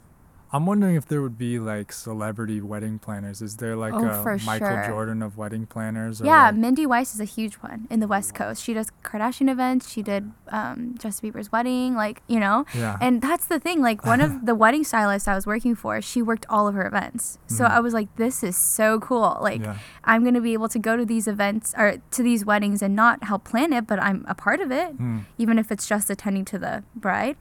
I'm wondering if there would be like celebrity wedding planners. Is there like oh, a Michael sure. Jordan of wedding planners? Or yeah, like- Mindy Weiss is a huge one in the West Coast. She does Kardashian events. She did um, Justin Bieber's wedding, like, you know. Yeah. And that's the thing. Like one of the wedding stylists I was working for, she worked all of her events. So mm. I was like, this is so cool. Like yeah. I'm going to be able to go to these events or to these weddings and not help plan it, but I'm a part of it, mm. even if it's just attending to the bride.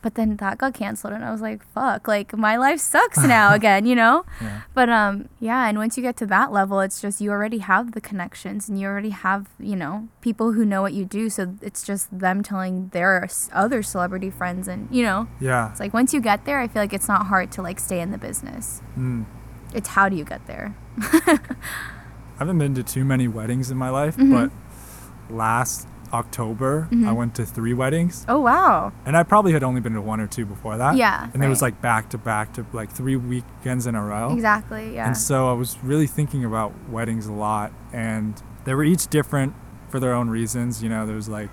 But then that got canceled and I was like, fuck, like my my life sucks now again, you know? Yeah. But um, yeah, and once you get to that level, it's just you already have the connections and you already have, you know, people who know what you do. So it's just them telling their other celebrity friends and, you know. Yeah. It's like once you get there, I feel like it's not hard to like stay in the business. Mm. It's how do you get there? I haven't been to too many weddings in my life, mm-hmm. but last October, mm-hmm. I went to three weddings. Oh, wow. And I probably had only been to one or two before that. Yeah. And right. It was like back to back to like three weekends in a row. Exactly, yeah. And so I was really thinking about weddings a lot. And they were each different for their own reasons. You know, there was like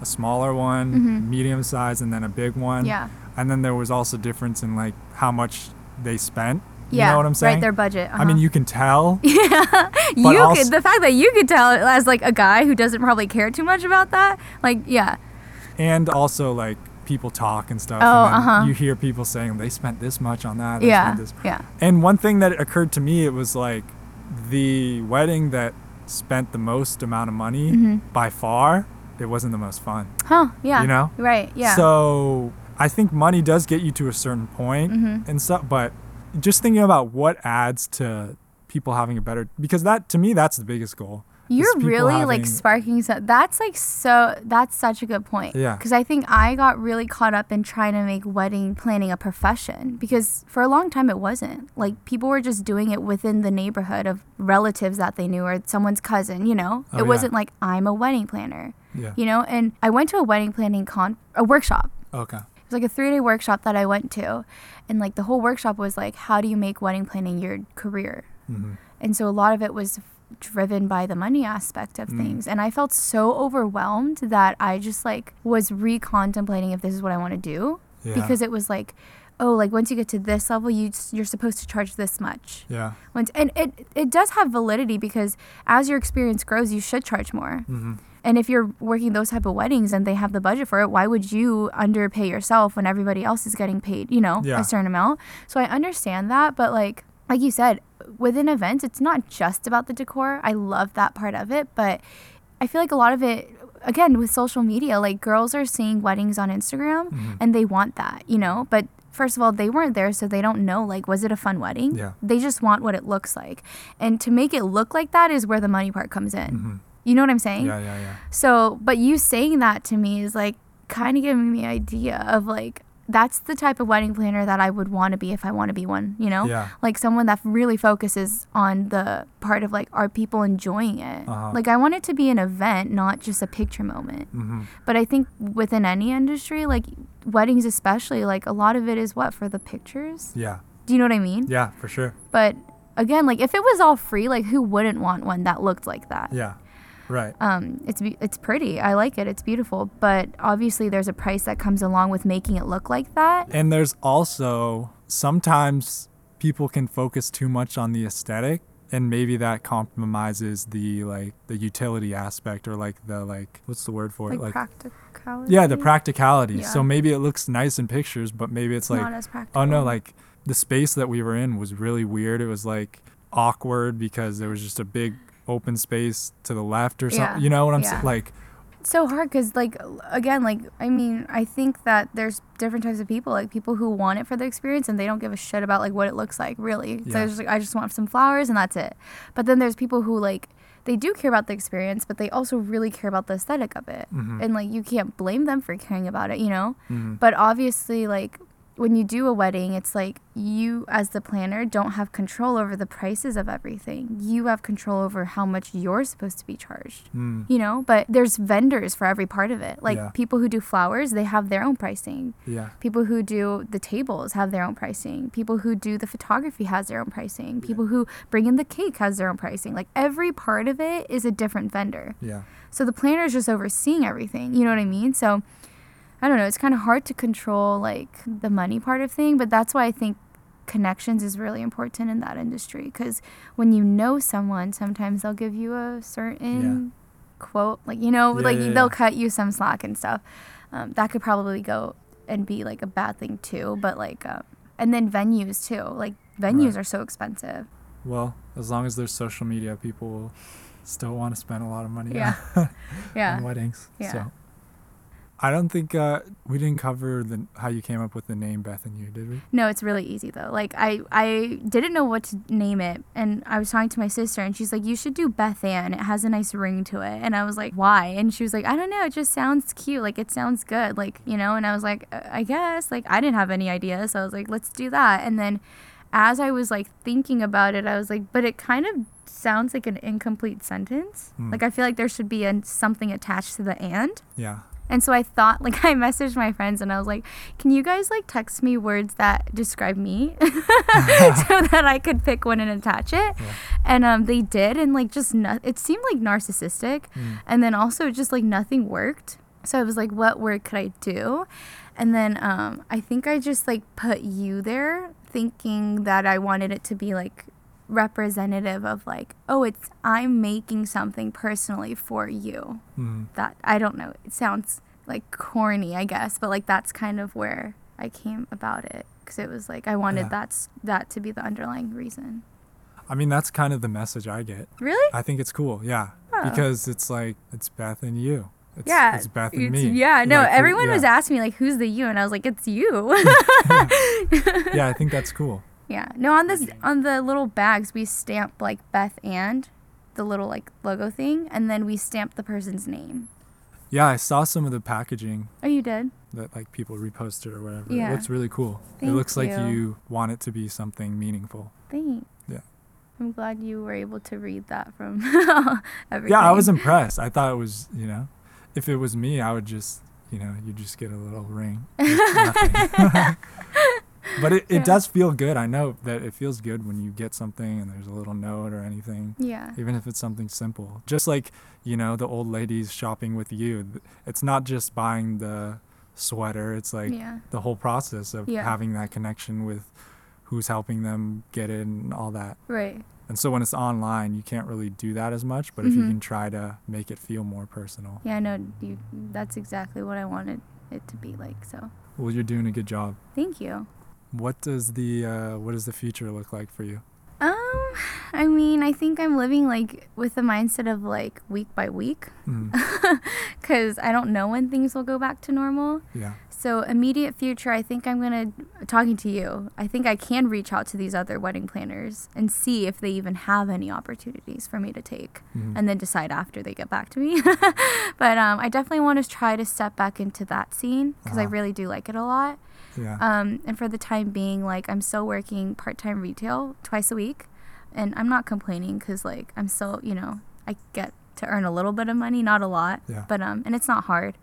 a smaller one, mm-hmm. medium size, and then a big one. Yeah. And then there was also difference in like how much they spent. Yeah, you know what I'm saying? Right, their budget. Uh-huh. I mean, you can tell. Yeah, you also, could, the fact that you could tell as like a guy who doesn't probably care too much about that, like, yeah. And also like people talk and stuff. Oh, and uh-huh. You hear people saying they spent this much on that. They yeah, spent this. yeah. And one thing that occurred to me, it was like the wedding that spent the most amount of money mm-hmm. by far, it wasn't the most fun. Huh? Yeah. You know? Right. Yeah. So I think money does get you to a certain point mm-hmm. and stuff, but. Just thinking about what adds to people having a better, because that to me, that's the biggest goal. You're really having, like sparking. So that's like, so that's such a good point. Yeah. Cause I think I got really caught up in trying to make wedding planning a profession because for a long time it wasn't. Like people were just doing it within the neighborhood of relatives that they knew or someone's cousin, you know, oh, it yeah. wasn't like I'm a wedding planner, yeah. you know? And I went to a wedding planning con a workshop. Okay. Like a three-day workshop that I went to, and like the whole workshop was like, how do you make wedding planning your career? Mm-hmm. And so a lot of it was f- driven by the money aspect of mm. things, and I felt so overwhelmed that I just like was re-contemplating if this is what I want to do yeah. because it was like, oh, like once you get to this level, you just, you're supposed to charge this much. Yeah. Once, and it it does have validity because as your experience grows, you should charge more. Mm-hmm. And if you're working those type of weddings and they have the budget for it, why would you underpay yourself when everybody else is getting paid, you know, yeah. a certain amount? So I understand that. But like like you said, within events, it's not just about the decor. I love that part of it. But I feel like a lot of it, again, with social media, like girls are seeing weddings on Instagram mm-hmm. and they want that, you know, but first of all, they weren't there, so they don't know, like, was it a fun wedding? Yeah. They just want what it looks like. And to make it look like that is where the money part comes in. Mm-hmm. You know what I'm saying? Yeah, yeah, yeah. So, but you saying that to me is like kind of giving me an idea of like, that's the type of wedding planner that I would want to be if I want to be one, you know? Yeah. Like someone that really focuses on the part of like, are people enjoying it? Uh-huh. Like I want it to be an event, not just a picture moment. Mm-hmm. But I think within any industry, like weddings especially, like a lot of it is what, for the pictures? Yeah. Do you know what I mean? Yeah, for sure. But again, like if it was all free, like who wouldn't want one that looked like that? Yeah. Right. Um, it's it's pretty. I like it. It's beautiful. But obviously there's a price that comes along with making it look like that. And there's also sometimes people can focus too much on the aesthetic, and maybe that compromises the like the utility aspect, or like the like what's the word for like it? Like practicality. Yeah, the practicality. Yeah. So maybe it looks nice in pictures, but maybe it's, it's like not as practical. Oh no, like the space that we were in was really weird. It was like awkward because there was just a big open space to the left or something, yeah. you know what I'm yeah. saying? Like, it's so hard because, like, again, like, I mean, I think that there's different types of people, like people who want it for the experience and they don't give a shit about like what it looks like, really. Yeah. So they're just like, I just want some flowers and that's it. But then there's people who like they do care about the experience, but they also really care about the aesthetic of it, mm-hmm. and like you can't blame them for caring about it, you know. Mm-hmm. But obviously, like. When you do a wedding, it's like you as the planner don't have control over the prices of everything. You have control over how much you're supposed to be charged, mm. you know, but there's vendors for every part of it. Like yeah. people who do flowers, they have their own pricing. Yeah. People who do the tables have their own pricing. People who do the photography has their own pricing. People yeah. who bring in the cake has their own pricing. Like every part of it is a different vendor. Yeah. So the planner is just overseeing everything. You know what I mean? So I don't know. It's kind of hard to control like the money part of thing, but that's why I think connections is really important in that industry. Because when you know someone, sometimes they'll give you a certain yeah. quote, like you know, yeah, like yeah, they'll yeah. cut you some slack and stuff. Um, that could probably go and be like a bad thing too. But like, uh, and then venues too. Like venues right. are so expensive. Well, as long as there's social media, people will still want to spend a lot of money yeah. on, yeah. on weddings. Yeah. So. I don't think uh, we didn't cover the how you came up with the name Beth and You, did we? No, it's really easy though. Like I, I didn't know what to name it, and I was talking to my sister, and she's like, "You should do Beth Ann. It has a nice ring to it." And I was like, "Why?" And she was like, "I don't know. It just sounds cute. Like it sounds good. Like you know." And I was like, "I guess." Like I didn't have any idea, so I was like, "Let's do that." And then, as I was like thinking about it, I was like, "But it kind of sounds like an incomplete sentence. Mm. Like I feel like there should be a, something attached to the and." Yeah. And so I thought, like, I messaged my friends and I was like, can you guys, like, text me words that describe me so that I could pick one and attach it? Yeah. And um, they did. And, like, just no- it seemed, like, narcissistic. Mm. And then also just, like, nothing worked. So I was like, what word could I do? And then um, I think I just, like, put you there thinking that I wanted it to be, like, representative of like, oh, it's I'm making something personally for you. Mm. That I don't know, it sounds like corny, I guess, but like that's kind of where I came about it, because it was like I wanted yeah. that's that to be the underlying reason. I mean, that's kind of the message I get. Really? I think it's cool. Yeah. Oh. Because it's like it's Beth and you. It's, yeah, it's Beth and it's, me. Yeah, no, like, everyone yeah. was asking me like, who's the you? And I was like, it's you. Yeah, I think that's cool. Yeah. No, on this on the little bags we stamp like Beth and the little like logo thing, and then we stamp the person's name. Yeah, I saw some of the packaging. Oh, you did? That like people reposted or whatever. Yeah. It looks really cool. Thank it looks you. Like you want it to be something meaningful. Thanks. Yeah. I'm glad you were able to read that from everything. Yeah, I was impressed. I thought it was, you know, if it was me, I would just, you know, you just get a little ring. But it, it yeah. does feel good. I know that it feels good when you get something and there's a little note or anything. Yeah. Even if it's something simple. Just like, you know, the old ladies shopping with you. It's not just buying the sweater. It's like yeah. the whole process of yeah. having that connection with who's helping them get it and all that. Right. And so when it's online, you can't really do that as much. But mm-hmm. if you can try to make it feel more personal. Yeah, no, you, that's exactly what I wanted it to be like. So. Well, you're doing a good job. Thank you. What does the uh, what does the future look like for you? Um, I mean, I think I'm living like with the mindset of like week by week, because mm. I don't know when things will go back to normal. Yeah. So immediate future, I think I'm gonna talking to you. I think I can reach out to these other wedding planners and see if they even have any opportunities for me to take, mm. and then decide after they get back to me. But um, I definitely want to try to step back into that scene because uh-huh. I really do like it a lot. Yeah. Um, and for the time being, like, I'm still working part-time retail twice a week, and I'm not complaining because, like, I'm still, you know, I get to earn a little bit of money, not a lot, yeah. but, um, and it's not hard.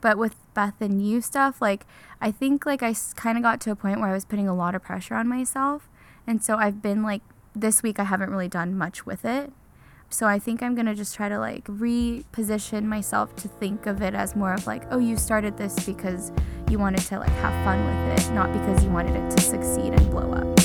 But with Beth and You stuff, like, I think, like, I kind of got to a point where I was putting a lot of pressure on myself, and so I've been, like, this week I haven't really done much with it. So I think I'm going to just try to like reposition myself to think of it as more of like, oh, you started this because you wanted to like have fun with it, not because you wanted it to succeed and blow up.